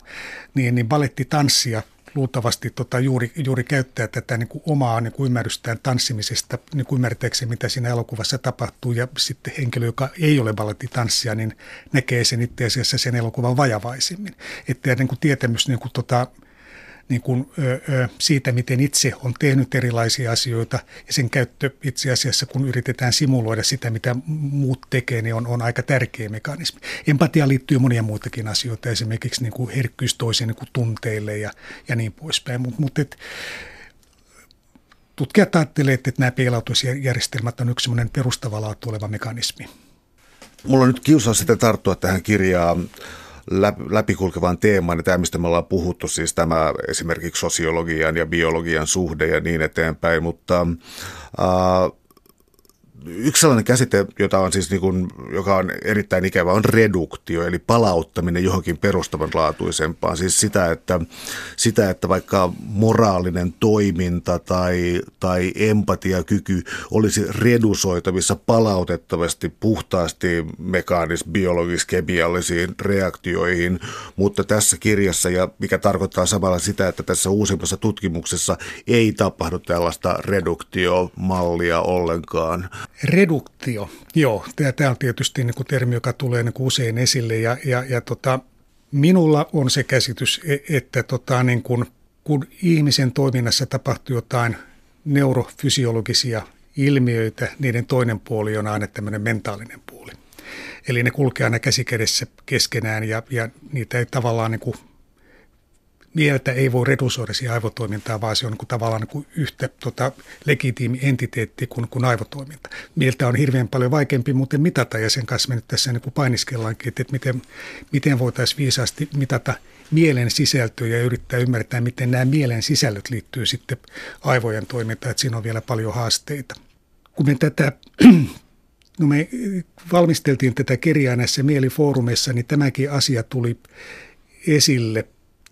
niin, niin balettitanssia luultavasti tota, juuri, juuri käyttää tätä niin kuin omaa niin kuin ymmärrystään tanssimisesta, niin kuin ymmärtääkseen, mitä siinä elokuvassa tapahtuu, ja sitten henkilö, joka ei ole balettitanssija, niin näkee sen itse asiassa sen elokuvan vajavaisemmin. Että niin kuin tietämys niin kuin, tota, niin kuin, ö, ö, siitä, miten itse on tehnyt erilaisia asioita ja sen käyttö itse asiassa, kun yritetään simuloida sitä, mitä muut tekee, niin on, on aika tärkeä mekanismi. Empatiaan liittyy monia muitakin asioita, esimerkiksi niin kuin herkkyys toisen niin kuin tunteille ja, ja niin poispäin, mutta mut tutkijat ajattelevat, että nämä peilautusjärjestelmät on yksi sellainen perustavaa laatua oleva mekanismi. Mulla on nyt kiusaus sitä tarttua tähän kirjaan läpikulkevaan teemaan, ja tämä, mistä me ollaan puhuttu, siis tämä esimerkiksi sosiologian ja biologian suhde ja niin eteenpäin, mutta äh, yksi sellainen käsite, jota on siis niin kuin, joka on erittäin ikävä, on reduktio, eli palauttaminen johonkin perustavanlaatuisempaan. Siis sitä, että, sitä, että vaikka moraalinen toiminta tai, tai empatiakyky olisi redusoitavissa palautettavasti puhtaasti mekaanis-biologis-kemiallisiin reaktioihin, mutta tässä kirjassa, ja mikä tarkoittaa samalla sitä, että tässä uusimmassa tutkimuksessa ei tapahdu tällaista reduktiomallia ollenkaan. Reduktio, joo. Tämä on tietysti niin kuin termi, joka tulee niin kuin usein esille ja, ja, ja tota, minulla on se käsitys, että tota, niin kuin, kun ihmisen toiminnassa tapahtuu jotain neurofysiologisia ilmiöitä, niiden toinen puoli on aina tämmöinen mentaalinen puoli. Eli ne kulkee aina käsikädessä keskenään ja, ja niitä ei tavallaan niin kuin, mieltä ei voi redusoida siihen aivotoimintaan, vaan se on niin tavallaan niin kuin yhtä tota, legitiimi entiteetti kuin, kuin aivotoiminta. Mieltä on hirveän paljon vaikeampi muuten mitata, ja sen kanssa me nyt tässä niin kuin painiskellaankin, että miten, miten voitaisiin viisaasti mitata mielen sisältöä ja yrittää ymmärtää, miten nämä mielen sisällöt liittyy sitten aivojen toimintaan, että siinä on vielä paljon haasteita. Kun me tätä... No me valmisteltiin tätä kirjaa näissä mielifoorumeissa, niin tämäkin asia tuli esille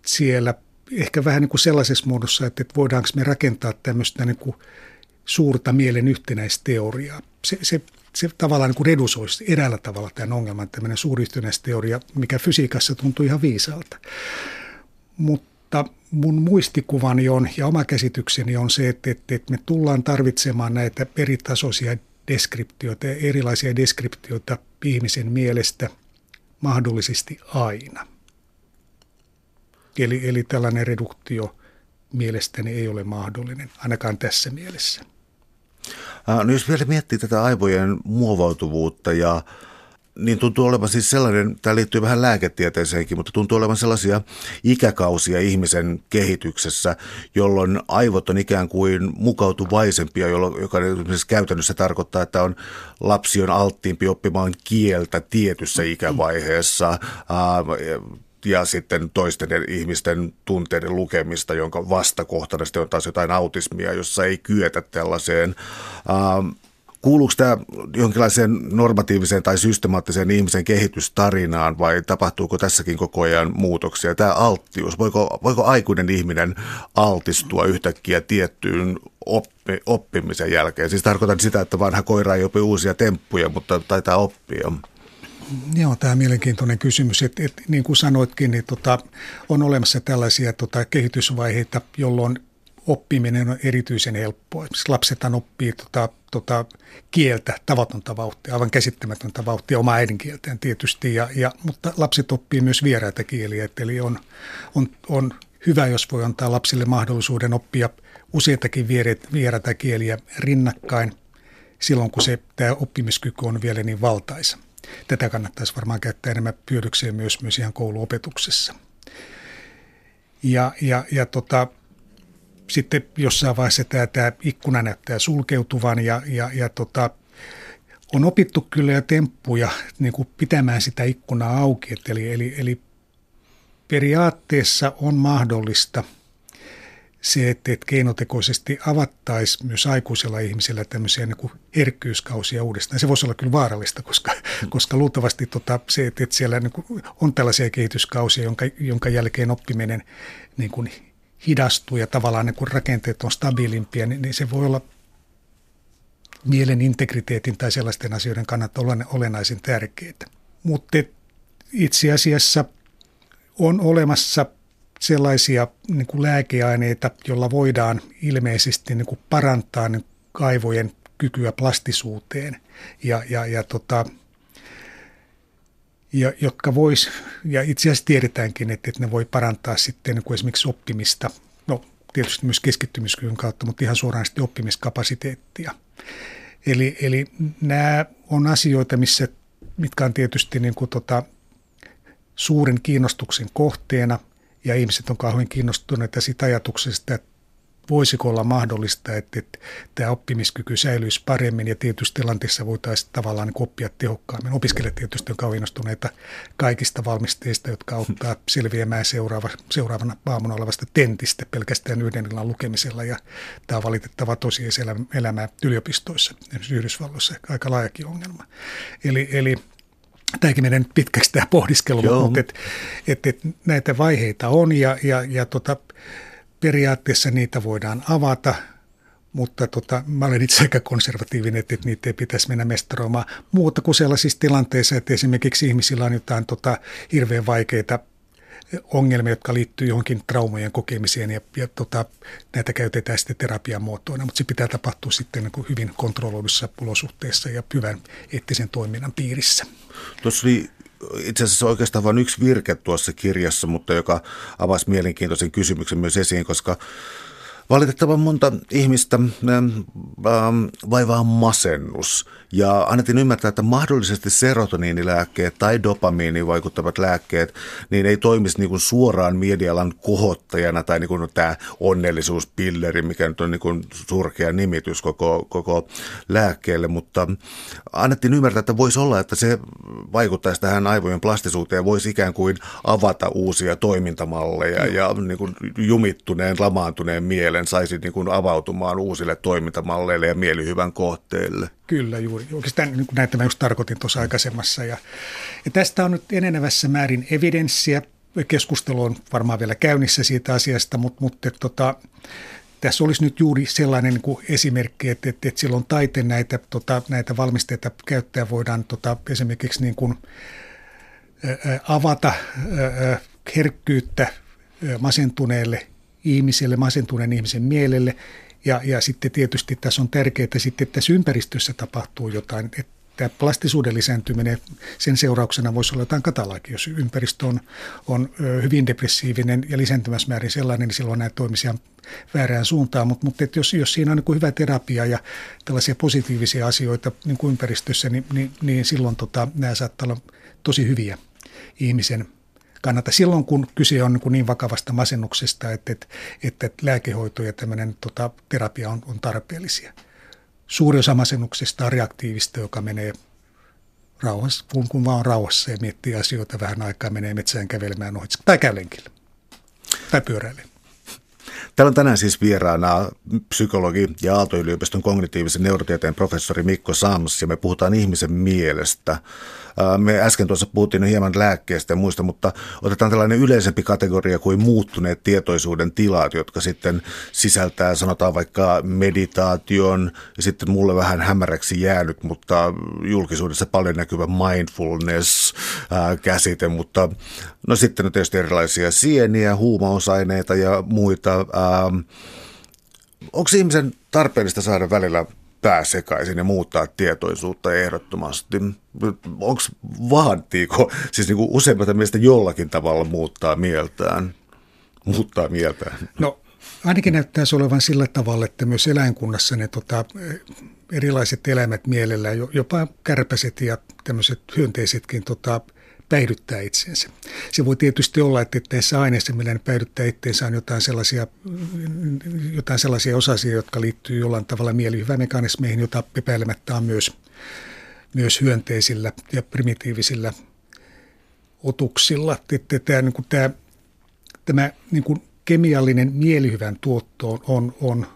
siellä ehkä vähän niin kuin sellaisessa muodossa, että voidaanko me rakentaa tämmöistä niin kuin suurta mielen yhtenäisteoriaa. Se, se, se tavallaan niin kuin redusoisi eräällä tavalla tämän ongelman, tämmöinen suuri yhtenäisteoria, mikä fysiikassa tuntui ihan viisalta. Mutta mun muistikuvani on ja oma käsitykseni on se, että, että, että me tullaan tarvitsemaan näitä eritasoisia deskriptioita ja erilaisia deskriptioita ihmisen mielestä mahdollisesti aina. Eli, eli tällainen reduktio mielestäni ei ole mahdollinen, ainakaan tässä mielessä. No jos vielä miettii tätä aivojen muovautuvuutta, ja, niin tuntuu olevan siis sellainen, tämä liittyy vähän lääketieteeseenkin, mutta tuntuu olevan sellaisia ikäkausia ihmisen kehityksessä, jolloin aivot on ikään kuin mukautuvaisempia, jolloin, joka käytännössä tarkoittaa, että on lapsi on alttiimpi oppimaan kieltä tietyssä ikävaiheessa, mm. ja sitten toisten ihmisten tunteiden lukemista, jonka vastakohtana sitten on taas jotain autismia, jossa ei kyetä tällaiseen. Ähm, kuuluuko tämä jonkinlaiseen normatiiviseen tai systemaattiseen ihmisen kehitystarinaan, vai tapahtuuko tässäkin koko ajan muutoksia? Tämä alttius, voiko, voiko aikuinen ihminen altistua yhtäkkiä tiettyyn oppi, oppimisen jälkeen? Siis tarkoitan sitä, että vanha koira ei opi uusia temppuja, mutta taitaa oppia. Joo, tämä on mielenkiintoinen kysymys. Et, et, niin kuin sanoitkin, niin tota, on olemassa tällaisia tota, kehitysvaiheita, jolloin oppiminen on erityisen helppoa. Esimerkiksi lapsethan oppii tota, tota, kieltä, tavatonta vauhtia, aivan käsittämätöntä vauhtia, omaa äidinkieltään tietysti, ja, ja, mutta lapset oppii myös vieraita kieliä. Eli on, on, on hyvä, jos voi antaa lapsille mahdollisuuden oppia useitakin vieraita kieliä rinnakkain silloin, kun se, tämä oppimiskyky on vielä niin valtaisa. Tätä kannattaisi varmaan käyttää enemmän hyödykseen myös, myös ihan kouluopetuksessa. Ja, ja, ja tota, sitten jossain vaiheessa tämä, tämä ikkuna näyttää sulkeutuvan ja, ja, ja tota, on opittu kyllä jo temppuja niin kuin pitämään sitä ikkunaa auki. Eli, eli, eli periaatteessa on mahdollista se, että, että keinotekoisesti avattaisiin myös aikuisella ihmisellä tämmöisiä niin kuin herkkyyskausia uudestaan. Se voisi olla kyllä vaarallista, koska, koska luultavasti tota, se, että, että siellä niin kuin on tällaisia kehityskausia, jonka, jonka jälkeen oppiminen niin kuin hidastuu ja tavallaan niin kuin rakenteet on stabiilimpia, niin, niin se voi olla mielen integriteetin tai sellaisten asioiden kannalta olennaisen tärkeää. Mutta itse asiassa on olemassa sellaisia niin kuin lääkeaineita, joilla voidaan ilmeisesti niin kuin parantaa niin kuin aivojen kykyä plastisuuteen, ja, ja, ja, tota, ja, jotka vois, ja itse asiassa tiedetäänkin, että, että ne voi parantaa sitten niin kuin esimerkiksi oppimista No tietysti myös keskittymiskyvyn kautta, mutta ihan suoraan sitten oppimiskapasiteettia. Eli, eli nämä on asioita, missä, mitkä on tietysti niin kuin tota, suuren kiinnostuksen kohteena ja ihmiset on kauhean kiinnostuneita siitä ajatuksesta, että voisiko olla mahdollista, että, että tämä oppimiskyky säilyisi paremmin ja tietyissä tilanteissa voitaisiin tavallaan niin oppia tehokkaammin. Opiskelijat tietysti on kauhean innostuneita kaikista valmisteista, jotka auttaa selviämään seuraava, seuraavana aamuna olevasta tentistä pelkästään yhden illan lukemisella. Ja tämä on valitettava tosielämää yliopistoissa, esimerkiksi Yhdysvalloissa, aika laajakin ongelma. Eli, eli tämäkin meidän pitkäksi tämä pohdiskelu, mutta et, et, et näitä vaiheita on ja, ja, ja tota, periaatteessa niitä voidaan avata, mutta tota, mä olen itse aika konservatiivinen, että niitä ei pitäisi mennä mestaroimaan muuta kuin sellaisissa tilanteissa, että esimerkiksi ihmisillä on jotain tota, hirveän vaikeita ongelmia, jotka liittyy johonkin traumojen kokemiseen ja, ja tota, näitä käytetään sitten terapian muotoina, mutta se pitää tapahtua sitten niin kuin hyvin kontrolloidussa olosuhteissa ja hyvän eettisen toiminnan piirissä. Tuossa oli itse asiassa oikeastaan vain yksi virke tuossa kirjassa, mutta joka avasi mielenkiintoisen kysymyksen myös esiin, koska valitettavan monta ihmistä vaivaa masennus ja annettiin ymmärtää, että mahdollisesti serotoniinilääkkeet tai dopamiiniin vaikuttavat lääkkeet niin ei toimisi niin kuin suoraan mielialan kohottajana tai niin kuin tämä onnellisuuspilleri, mikä nyt on niin kuin surkea nimitys koko, koko lääkkeelle, mutta annettiin ymmärtää, että voisi olla, että se vaikuttaisi tähän aivojen plastisuuteen ja voisi ikään kuin avata uusia toimintamalleja ja niin kuin jumittuneen, lamaantuneen mielen saisi niin kuin avautumaan uusille toimintamalleille ja mielihyvän kohteille. Kyllä juuri. Oikeastaan niin kuin näitä mä just tarkoitin tuossa aikaisemmassa. Ja, ja tästä on nyt enenevässä määrin evidenssiä. Keskustelu on varmaan vielä käynnissä siitä asiasta, mutta, mutta tota, tässä olisi nyt juuri sellainen niin kuin esimerkki, että, että, että silloin taiteen näitä, tota, näitä valmisteita käyttää voidaan tota, esimerkiksi niin kuin, ä, avata ä, herkkyyttä ä, masentuneelle ihmiselle, masentuneen ihmisen mielelle ja, ja sitten tietysti tässä on tärkeää, että sitten tässä ympäristössä tapahtuu jotain, että plastisuuden lisääntyminen, sen seurauksena voisi olla jotain katalaakin, jos ympäristö on, on hyvin depressiivinen ja lisääntymässä määrin sellainen, niin silloin nämä toimisia väärään suuntaan, mutta, mutta jos, jos siinä on niin kuin hyvä terapia ja tällaisia positiivisia asioita niin kuin ympäristössä, niin, niin, niin silloin tota, nämä saattaa olla tosi hyviä ihmisen kannata silloin, kun kyse on niin vakavasta masennuksesta, että, että, että lääkehoito ja tämmöinen tota, terapia on, on tarpeellisia. Suuri osa masennuksesta on reaktiivista, joka menee rauhassa, kun, kun vaan on rauhassa ja miettii asioita vähän aikaa, menee metsään kävelemään ohitse tai käy lenkillä tai pyöräilemään. Täällä on tänään siis vieraana psykologi ja Aalto-yliopiston kognitiivisen neurotieteen professori Mikko Sams, ja me puhutaan ihmisen mielestä. Me äsken tuossa puhuttiin hieman lääkkeestä ja muista, mutta otetaan tällainen yleisempi kategoria kuin muuttuneet tietoisuuden tilat, jotka sitten sisältää sanotaan vaikka meditaation ja sitten mulle vähän hämäräksi jäänyt, mutta julkisuudessa paljon näkyvä mindfulness-käsite, mutta no sitten on tietysti erilaisia sieniä, huumausaineita ja muita. Ähm, onko ihmisen tarpeellista saada välillä pää sekaisin ja muuttaa tietoisuutta ehdottomasti? Onko vaatiiko siis niinku useimmilta mielestä jollakin tavalla muuttaa mieltään? Muuttaa mieltään? No ainakin näyttäisi olevan sillä tavalla, että myös eläinkunnassa ne tota, erilaiset eläimet mielellä, jopa kärpäset ja tämmöiset hyönteisetkin tota, päihdyttää itsensä. Se voi tietysti olla, että näissä aineissa, millä ne päihdyttää itseensä, on jotain sellaisia, jotain sellaisia osasia, jotka liittyy jollain tavalla mielihyvämekanismeihin, jota epäilemättä on myös, myös hyönteisillä ja primitiivisillä otuksilla. Tämä, niin kuin tämä, tämä niin kuin kemiallinen mielihyvän tuotto on, on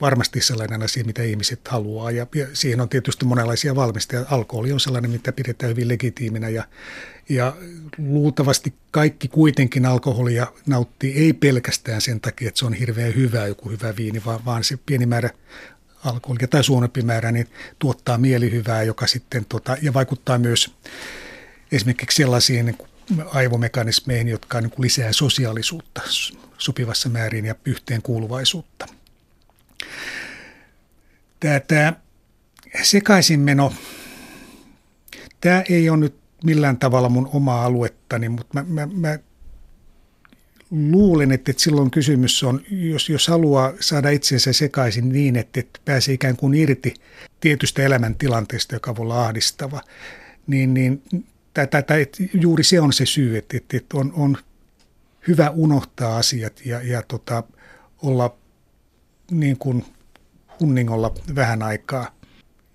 varmasti sellainen asia, mitä ihmiset haluaa ja siihen on tietysti monenlaisia valmisteita. Alkoholi on sellainen, mitä pidetään hyvin legitiiminä ja, ja luultavasti kaikki kuitenkin alkoholia nauttii ei pelkästään sen takia, että se on hirveän hyvä, joku hyvä viini, vaan, vaan se pieni määrä alkoholia tai suurempi määrä niin tuottaa mielihyvää, joka sitten tota, ja vaikuttaa myös esimerkiksi sellaisiin niin kuin aivomekanismeihin, jotka niin kuin lisää sosiaalisuutta sopivassa määrin ja yhteenkuuluvaisuutta. Tämä, tämä sekaisinmeno, tämä ei ole nyt millään tavalla mun omaa aluettani, mutta mä, mä, mä luulen, että silloin kysymys on, jos, jos haluaa saada itsensä sekaisin niin, että, että pääsee ikään kuin irti tietystä elämäntilanteesta, joka voi olla ahdistava, niin, niin tai, tai, tai, juuri se on se syy, että, että on, on hyvä unohtaa asiat ja, ja tota, olla niin kuin hunningolla vähän aikaa,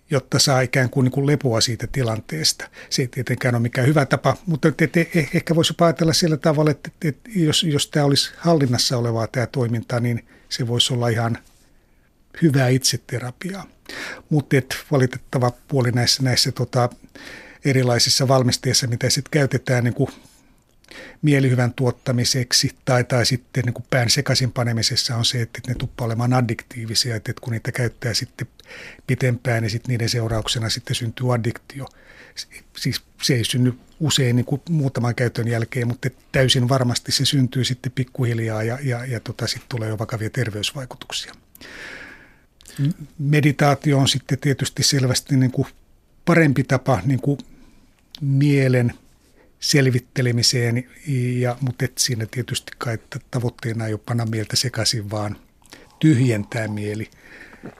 jotta saa ikään kuin, niin kuin lepoa siitä tilanteesta. Se ei tietenkään ole mikään hyvä tapa, mutta et, et, ehkä voisi ajatella sillä tavalla, että et, jos, jos tämä olisi hallinnassa olevaa tämä toiminta, niin se voisi olla ihan hyvää itseterapiaa. Mutta valitettava puoli näissä, näissä tota, erilaisissa valmisteissa, mitä sitten käytetään niin kuin mielihyvän tuottamiseksi tai, tai sitten niin kuin pään sekaisin panemisessa on se, että ne tuppaa olemaan addiktiivisia, että kun niitä käyttää sitten pitempään, niin sitten niiden seurauksena sitten syntyy addiktio. Siis se ei synny usein niin kuin muutaman käytön jälkeen, mutta täysin varmasti se syntyy sitten pikkuhiljaa ja, ja, ja tota, sitten tulee jo vakavia terveysvaikutuksia. Meditaatio on sitten tietysti selvästi niin kuin parempi tapa niin kuin mielen selvittelemiseen, ja, mutta et siinä tietysti kai tavoitteena ei ole panna mieltä sekaisin, vaan tyhjentää mieli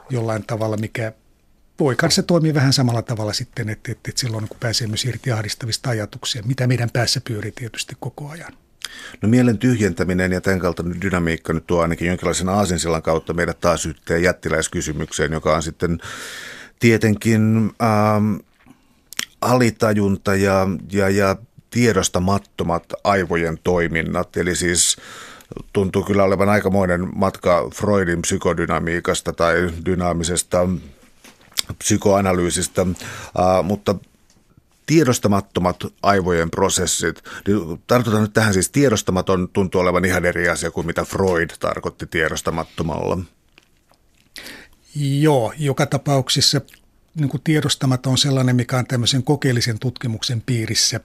jollain tavalla, mikä voi kanssa toimii vähän samalla tavalla sitten, että, että silloin kun pääsee myös irti ahdistavista ajatuksia, mitä meidän päässä pyörii tietysti koko ajan. No mielen tyhjentäminen ja tämän kaltainen dynamiikka nyt tuo ainakin jonkinlaisen aasinsillan kautta meidät taas yhteen jättiläiskysymykseen, joka on sitten tietenkin ähm, alitajunta ja, ja, ja tiedostamattomat aivojen toiminnat, eli siis tuntuu kyllä olevan aikamoinen matka Freudin psykodynamiikasta tai dynaamisesta psykoanalyysistä, äh, mutta tiedostamattomat aivojen prosessit, tartutaan nyt tähän, siis tiedostamaton tuntuu olevan ihan eri asia kuin mitä Freud tarkoitti tiedostamattomalla. Joo, joka tapauksessa niin kuin tiedostamaton on sellainen, mikä on tämmöisen kokeellisen tutkimuksen piirissä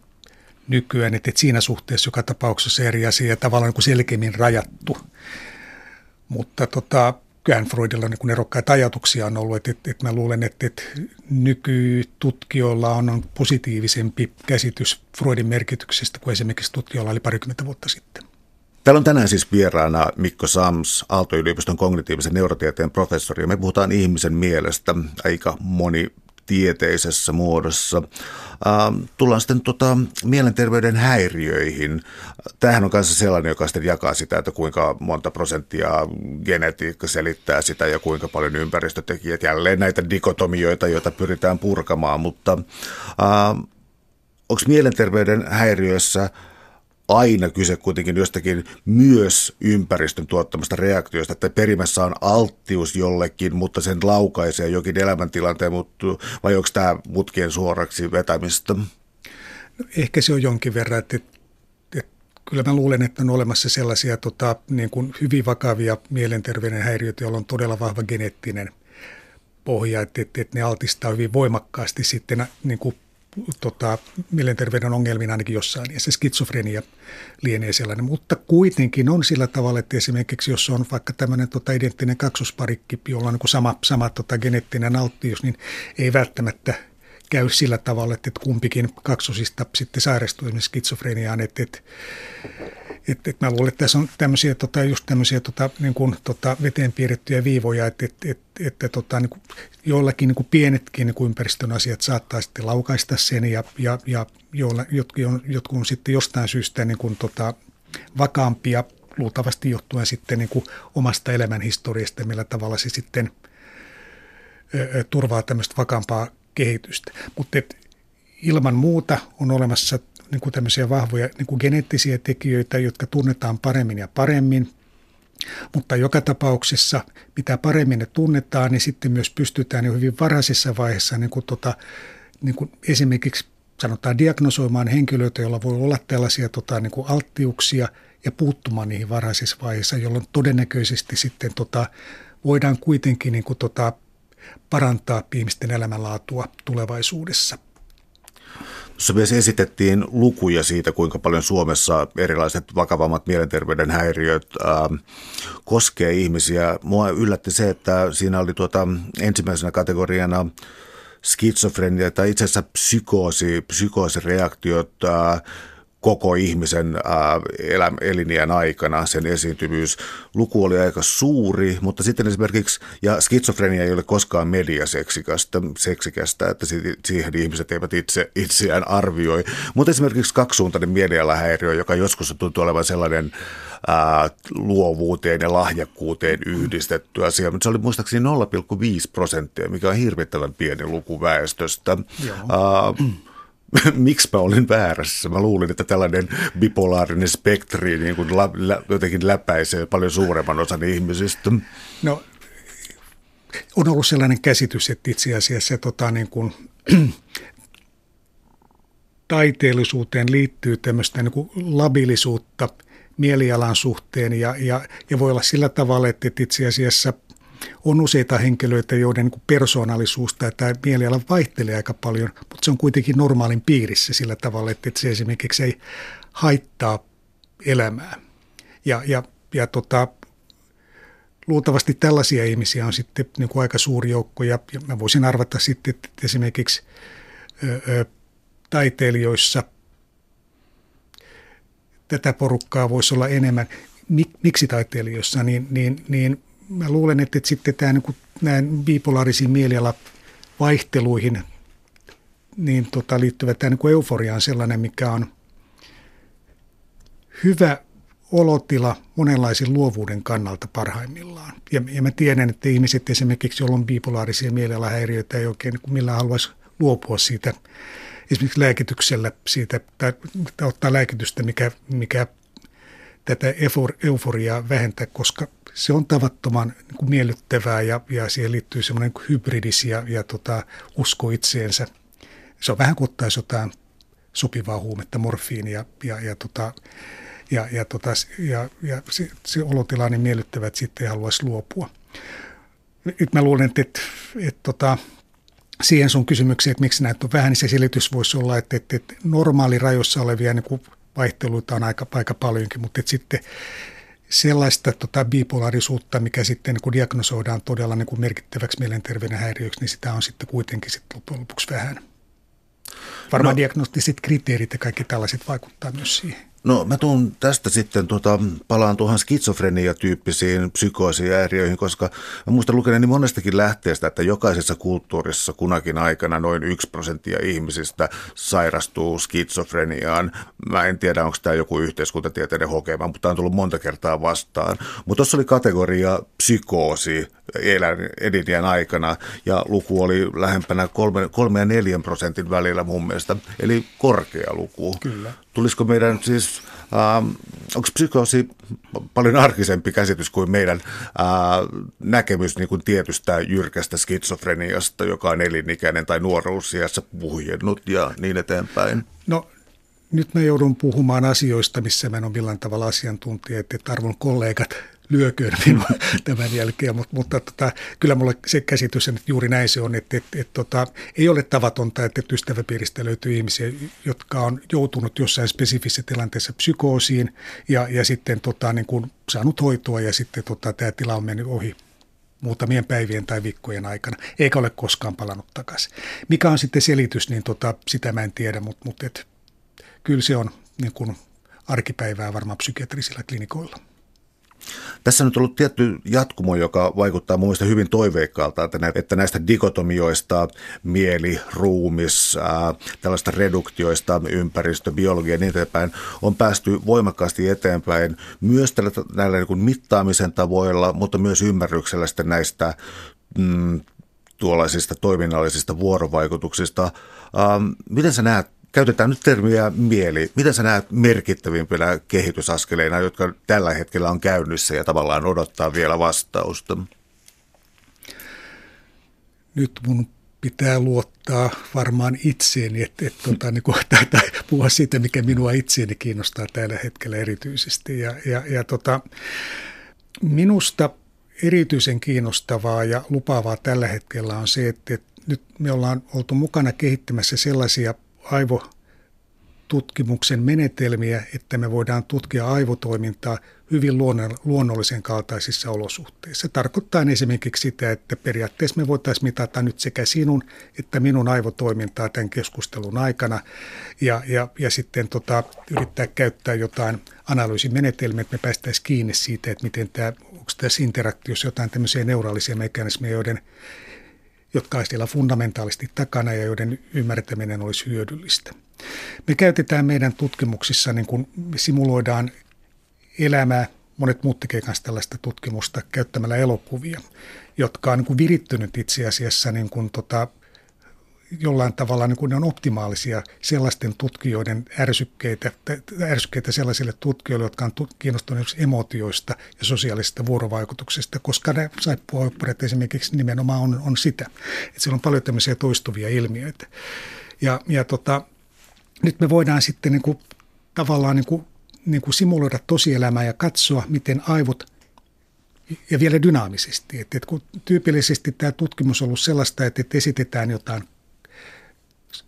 nykyään, että siinä suhteessa joka tapauksessa eri asia ja tavallaan niin selkeämmin rajattu, mutta tota, kyllähän Freudilla niin erokkaita ajatuksia on ollut, että, että, että mä luulen, että, että nykytutkijoilla on, on positiivisempi käsitys Freudin merkityksestä kuin esimerkiksi tutkijoilla oli parikymmentä vuotta sitten. Täällä on tänään siis vieraana Mikko Sams, Aalto-yliopiston kognitiivisen neurotieteen professori, ja me puhutaan ihmisen mielestä aika moni tieteisessä muodossa. Tullaan sitten tota, mielenterveyden häiriöihin. Tämähän on kanssa sellainen, joka sitten jakaa sitä, että kuinka monta prosenttia genetiikka selittää sitä ja kuinka paljon ympäristötekijät, jälleen näitä dikotomioita, joita pyritään purkamaan, mutta äh, onko mielenterveyden häiriöissä aina kyse kuitenkin jostakin myös ympäristön tuottamasta reaktiosta, että perimässä on alttius jollekin, mutta sen laukaisee jokin elämäntilanteen, muuttuu, vai onko tämä mutkien suoraksi vetämistä? No, ehkä se on jonkin verran, että, että kyllä mä luulen, että on olemassa sellaisia tota, niin kuin hyvin vakavia mielenterveyden häiriöitä, joilla on todella vahva geneettinen pohja, että, että, että ne altistaa hyvin voimakkaasti sitten niin kuin Tota, mielenterveyden ongelmiin ainakin jossain, ja se skitsofrenia lienee sellainen, mutta kuitenkin on sillä tavalla, että esimerkiksi jos on vaikka tämmöinen tota, identtinen kaksosparikki, jolla on niin sama, sama tota, geneettinen alttius, niin ei välttämättä käy sillä tavalla, että kumpikin kaksosista sitten sairastuu esimerkiksi skitsofreniaan, että et, et, et mä luulen, että tässä on tämmöisiä, tota, just tämmöisiä tota, niin kuin, tota, veteen piirrettyjä viivoja, että et, et, että tota, niin kuin, joillakin niin kuin pienetkin niin kuin ympäristön asiat saattaa sitten laukaista sen ja, ja, ja joilla, jotkin on, jotkut on sitten jostain syystä niin kuin, tota, vakaampia, luultavasti johtuen sitten niin kuin omasta elämänhistoriasta, millä tavalla se sitten ö, turvaa tämmöistä vakaampaa kehitystä. Mutta ilman muuta on olemassa niin kuin tämmöisiä vahvoja niin kuin geneettisiä tekijöitä, jotka tunnetaan paremmin ja paremmin. Mutta joka tapauksessa, mitä paremmin ne tunnetaan, niin sitten myös pystytään jo hyvin varhaisessa vaiheessa niin kuin tota, niin kuin esimerkiksi sanotaan diagnosoimaan henkilöitä, joilla voi olla tällaisia tota, niin kuin alttiuksia ja puuttumaan niihin varhaisessa vaiheessa, jolloin todennäköisesti sitten tota, voidaan kuitenkin niin kuin tota, parantaa ihmisten elämänlaatua tulevaisuudessa. Tuossa myös esitettiin lukuja siitä, kuinka paljon Suomessa erilaiset vakavammat mielenterveyden häiriöt äh, koskee ihmisiä. Mua yllätti se, että siinä oli tuota, ensimmäisenä kategoriana skitsofrenia tai itse asiassa psykoosi, psykoosireaktiot, äh, koko ihmisen eliniän aikana sen esiintyvyys. Luku oli aika suuri, mutta sitten esimerkiksi, ja skitsofrenia ei ole koskaan mediaseksikästä, seksikästä, että siihen ihmiset eivät itse, itseään arvioi. Mutta esimerkiksi kaksisuuntainen mielialahäiriö, joka joskus tuntuu olevan sellainen ää, luovuuteen ja lahjakkuuteen yhdistetty asia, mutta se oli muistaakseni nolla pilkku viisi prosenttia, mikä on hirvittävän pieni luku väestöstä. Miksipä olin väärässä? Mä luulin, että tällainen bipolaarinen spektri niin kuin lä- lä- jotenkin läpäisee paljon suuremman osan ihmisistä. No, on ollut sellainen käsitys, että itse asiassa se, tota, niin kuin, taiteellisuuteen liittyy tämmöistä niin kuin labilisuutta mielialan suhteen ja, ja, ja voi olla sillä tavalla, että itse asiassa on useita henkilöitä, joiden persoonallisuus tai tämä mieliala vaihtelee aika paljon, mutta se on kuitenkin normaalin piirissä sillä tavalla, että se esimerkiksi ei haittaa elämää. Ja, ja, ja tota, luultavasti tällaisia ihmisiä on sitten niin kuin aika suuri joukko ja, ja mä voisin arvata sitten, että esimerkiksi ö, ö, taiteilijoissa tätä porukkaa voisi olla enemmän. Mik, miksi taiteilijoissa? Niin, niin, niin mä luulen, että sitten tämä, niin kuin, näin bipolaarisiin mielialavaihteluihin niin, tota, liittyvä tämä niin kuin euforia on sellainen, mikä on hyvä olotila monenlaisen luovuuden kannalta parhaimmillaan. Ja, ja mä tiedän, että ihmiset esimerkiksi, joilla on bipolaarisia mielialahäiriöitä, ei oikein niin millään haluaisi luopua siitä, esimerkiksi lääkityksellä siitä, tai, tai ottaa lääkitystä, mikä, mikä tätä euforiaa vähentää, koska se on tavattoman niin kuin miellyttävää ja, ja siihen liittyy semmoinen niin hybridis ja, ja tota, usko itseensä. Se on vähän kuin ottaisi jotain sopivaa huumetta, morfiinia ja, ja, tota, ja, ja, tota, ja, ja se, se olotila niin miellyttävä, että sitten ei haluaisi luopua. Nyt mä luulen, että, että, että, että siihen sun kysymykseen, että miksi näitä on vähän, niin se selitys voisi olla, että, että, että normaali rajoissa olevia niin kuin vaihteluita on aika, aika paljonkin, mutta että sitten sellaista tota, bipolaarisuutta, mikä sitten niin kun diagnosoidaan todella niin kun merkittäväksi mielenterveyden häiriöksi, niin sitä on sitten kuitenkin sitten loppujen lopuksi vähän. Varmaan no, diagnostiset kriteerit ja kaikki tällaiset vaikuttaa myös siihen. No mä tuun tästä sitten, tuota, palaan tuohon skitsofrenia-tyyppisiin psykoosihäiriöihin, koska mä muistan lukeneeni monestakin lähteestä, että jokaisessa kulttuurissa kunakin aikana noin yksi prosenttia ihmisistä sairastuu skitsofreniaan. Mä en tiedä, onko tämä joku yhteiskuntatieteiden hokema, mutta tämä on tullut monta kertaa vastaan. Mutta tuossa oli kategoria psykoosi eliniän aikana ja luku oli lähempänä kolme ja neljän prosentin välillä mun mielestä, eli korkea luku. Kyllä. Tulisiko meidän siis, ähm, onko psykoosi paljon arkisempi käsitys kuin meidän äh, näkemys niin kuin tietystä jyrkästä skitsofreniasta, joka on elinikäinen tai nuoruusiässä puhjennut ja niin eteenpäin? No nyt mä joudun puhumaan asioista, missä mä en ole millään tavalla asiantuntija, että arvon kollegat lyököön minua tämän jälkeen, mutta, mutta tota, kyllä mulla se käsitys, että juuri näin se on, että, että, että, että ei ole tavatonta, että ystäväpiiristä löytyy ihmisiä, jotka on joutunut jossain spesifisessä tilanteessa psykoosiin ja, ja sitten tota, niin kuin saanut hoitoa ja sitten tota, tämä tila on mennyt ohi muutamien päivien tai viikkojen aikana, eikä ole koskaan palannut takaisin. Mikä on sitten selitys, niin tota, sitä mä en tiedä, mutta, mutta et, kyllä se on niin kuin arkipäivää varmaan psykiatrisilla klinikoilla. Tässä on nyt ollut tietty jatkumo, joka vaikuttaa mun mielestä hyvin toiveikkaalta, että näistä dikotomioista, mieli, ruumis, ää, tällaista reduktioista, ympäristö, biologia ja niin eteenpäin, on päästy voimakkaasti eteenpäin myös tällä, näillä niin kuin mittaamisen tavoilla, mutta myös ymmärryksellä sitten näistä mm, tuollaisista toiminnallisista vuorovaikutuksista. Ää, miten sä näet? Käytetään nyt termiä mieli. Mitä sä näet merkittävimpinä kehitysaskeleina, jotka tällä hetkellä on käynnissä ja tavallaan odottaa vielä vastausta? Nyt mun pitää luottaa varmaan itseeni, että et, tota, niin puhua siitä, mikä minua itseeni kiinnostaa tällä hetkellä erityisesti. Ja, ja, ja, tota, minusta erityisen kiinnostavaa ja lupaavaa tällä hetkellä on se, että, että nyt me ollaan oltu mukana kehittämässä sellaisia aivo tutkimuksen menetelmiä, että me voidaan tutkia aivotoimintaa hyvin luonnollisen kaltaisissa olosuhteissa. Se tarkoittaa esimerkiksi sitä, että periaatteessa me voitaisiin mitata nyt sekä sinun että minun aivotoimintaa tämän keskustelun aikana ja, ja, ja sitten tota, yrittää käyttää jotain analyysimenetelmiä, että me päästäisiin kiinni siitä, että miten tämä, onko tässä interaktiossa jotain tämmöisiä neuraalisia mekanismeja, joiden, jotka ovat siellä fundamentaalisti takana ja joiden ymmärtäminen olisi hyödyllistä. Me käytetään meidän tutkimuksissa, niin kun simuloidaan elämää, monet muut tekevät kanssa tällaista tutkimusta käyttämällä elokuvia, jotka on niin kun virittynyt itse asiassa niin kun tota, jollain tavalla, niin kun ne on optimaalisia sellaisten tutkijoiden ärsykkeitä, ärsykkeitä sellaisille tutkijoille, jotka on kiinnostuneet emootioista ja sosiaalisesta vuorovaikutuksesta, koska ne saippuaoippurit esimerkiksi nimenomaan on, on sitä. Et siellä on paljon tämmöisiä toistuvia ilmiöitä. Ja, ja tota... Nyt me voidaan sitten niin kuin, tavallaan niin kuin, niin kuin simuloida tosielämää ja katsoa, miten aivot, ja vielä dynaamisesti. Et, et kun tyypillisesti tämä tutkimus on ollut sellaista, että, että esitetään jotain,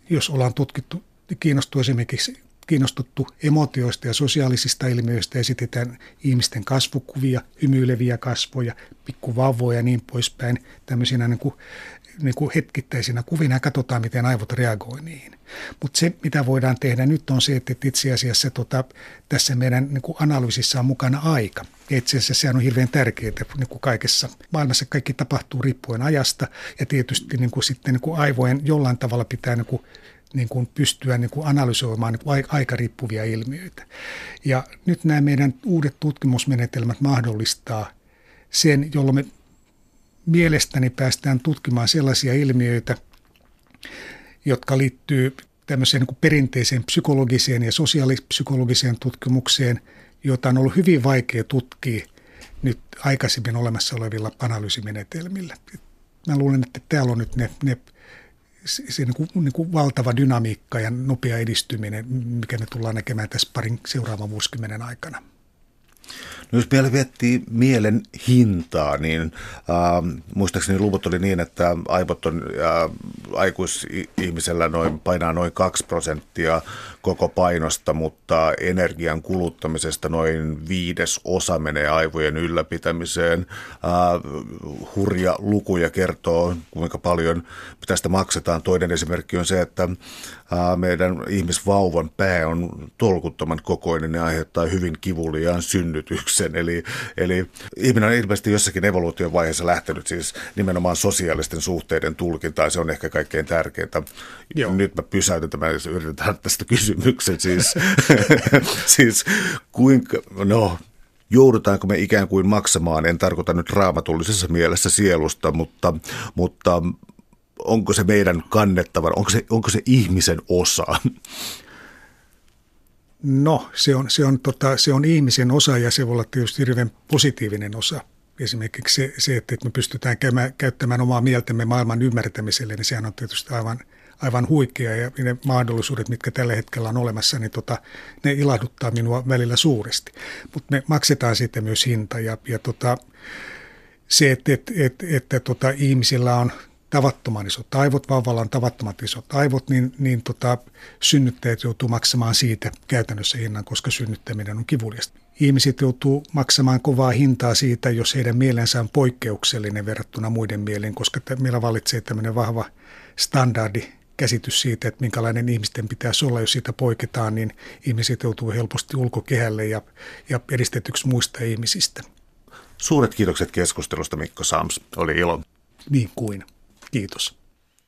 jos ollaan tutkittu, kiinnostuu esimerkiksi kiinnostuttu emootioista ja sosiaalisista ilmiöistä, esitetään ihmisten kasvokuvia, hymyileviä kasvoja, pikkuvauvoja ja niin poispäin, tämmöisinä niin kuin, niin kuin hetkittäisinä kuvina ja katsotaan, miten aivot reagoi niihin. Mutta se, mitä voidaan tehdä nyt, on se, että itse asiassa tota, tässä meidän niin kuin analyysissä on mukana aika. Ja itse asiassa sehän on hirveän tärkeää, niin kuin kaikessa maailmassa kaikki tapahtuu riippuen ajasta ja tietysti niin kuin sitten niin kuin aivojen jollain tavalla pitää niin kuin, niin kuin pystyä niin kuin analysoimaan niin kuin aika riippuvia ilmiöitä. Ja nyt nämä meidän uudet tutkimusmenetelmät mahdollistaa sen, jolloin me mielestäni päästään tutkimaan sellaisia ilmiöitä, jotka liittyy tämmöiseen niin kuin perinteiseen psykologiseen ja sosiaalipsykologiseen tutkimukseen, jota on ollut hyvin vaikea tutkia nyt aikaisemmin olemassa olevilla analyysimenetelmillä. Mä luulen, että täällä on nyt ne, ne, se, se niin kuin, niin kuin valtava dynamiikka ja nopea edistyminen, mikä me tullaan näkemään tässä parin seuraavan vuosikymmenen aikana. No jos vielä miettii mielen hintaa, niin äh, muistaakseni luvut oli niin, että aivot on äh, aikuisihmisellä noin, painaa noin kaksi prosenttia koko painosta, mutta energian kuluttamisesta noin viides osa menee aivojen ylläpitämiseen. Äh, hurja lukuja kertoo, kuinka paljon tästä maksetaan. Toinen esimerkki on se, että äh, meidän ihmisvauvan pää on tolkuttoman kokoinen ja aiheuttaa hyvin kivuliaan synnytyksen. Eli, eli ihminen on ilmeisesti jossakin evoluution vaiheessa lähtenyt siis nimenomaan sosiaalisten suhteiden tulkintaan. Se on ehkä kaikkein tärkeintä. Joo. Nyt mä pysäytän tämän, jos yritetään tästä kysymyksen. Siis, siis kuinka, no joudutaanko me ikään kuin maksamaan, en tarkoita nyt raamatullisessa mielessä sielusta, mutta, mutta onko se meidän kannettava, onko se, onko se ihmisen osa? No, se on, se, on, tota, se on ihmisen osa ja se voi olla tietysti hirveän positiivinen osa. Esimerkiksi se, se että me pystytään käymään, käyttämään omaa mieltämme maailman ymmärtämiselle, niin sehän on tietysti aivan, aivan huikea. Ja ne mahdollisuudet, mitkä tällä hetkellä on olemassa, niin tota, ne ilahduttaa minua välillä suuresti. Mutta me maksetaan siitä myös hinta ja, ja tota, se, että et, et, et, et, tota, ihmisillä on tavattoman isot aivot, vauvalla on tavattomat isot aivot, niin, niin tota, synnyttäjät joutuu maksamaan siitä käytännössä hinnan, koska synnyttäminen on kivuliasta. Ihmiset joutuu maksamaan kovaa hintaa siitä, jos heidän mielensä on poikkeuksellinen verrattuna muiden mieliin, koska meillä vallitsee tämmöinen vahva standardi käsitys siitä, että minkälainen ihmisten pitäisi olla, jos siitä poiketaan, niin ihmiset joutuu helposti ulkokehälle ja, ja edistetyksi muista ihmisistä. Suuret kiitokset keskustelusta, Mikko Sams. Oli ilo. Niin kuin. Kiitos.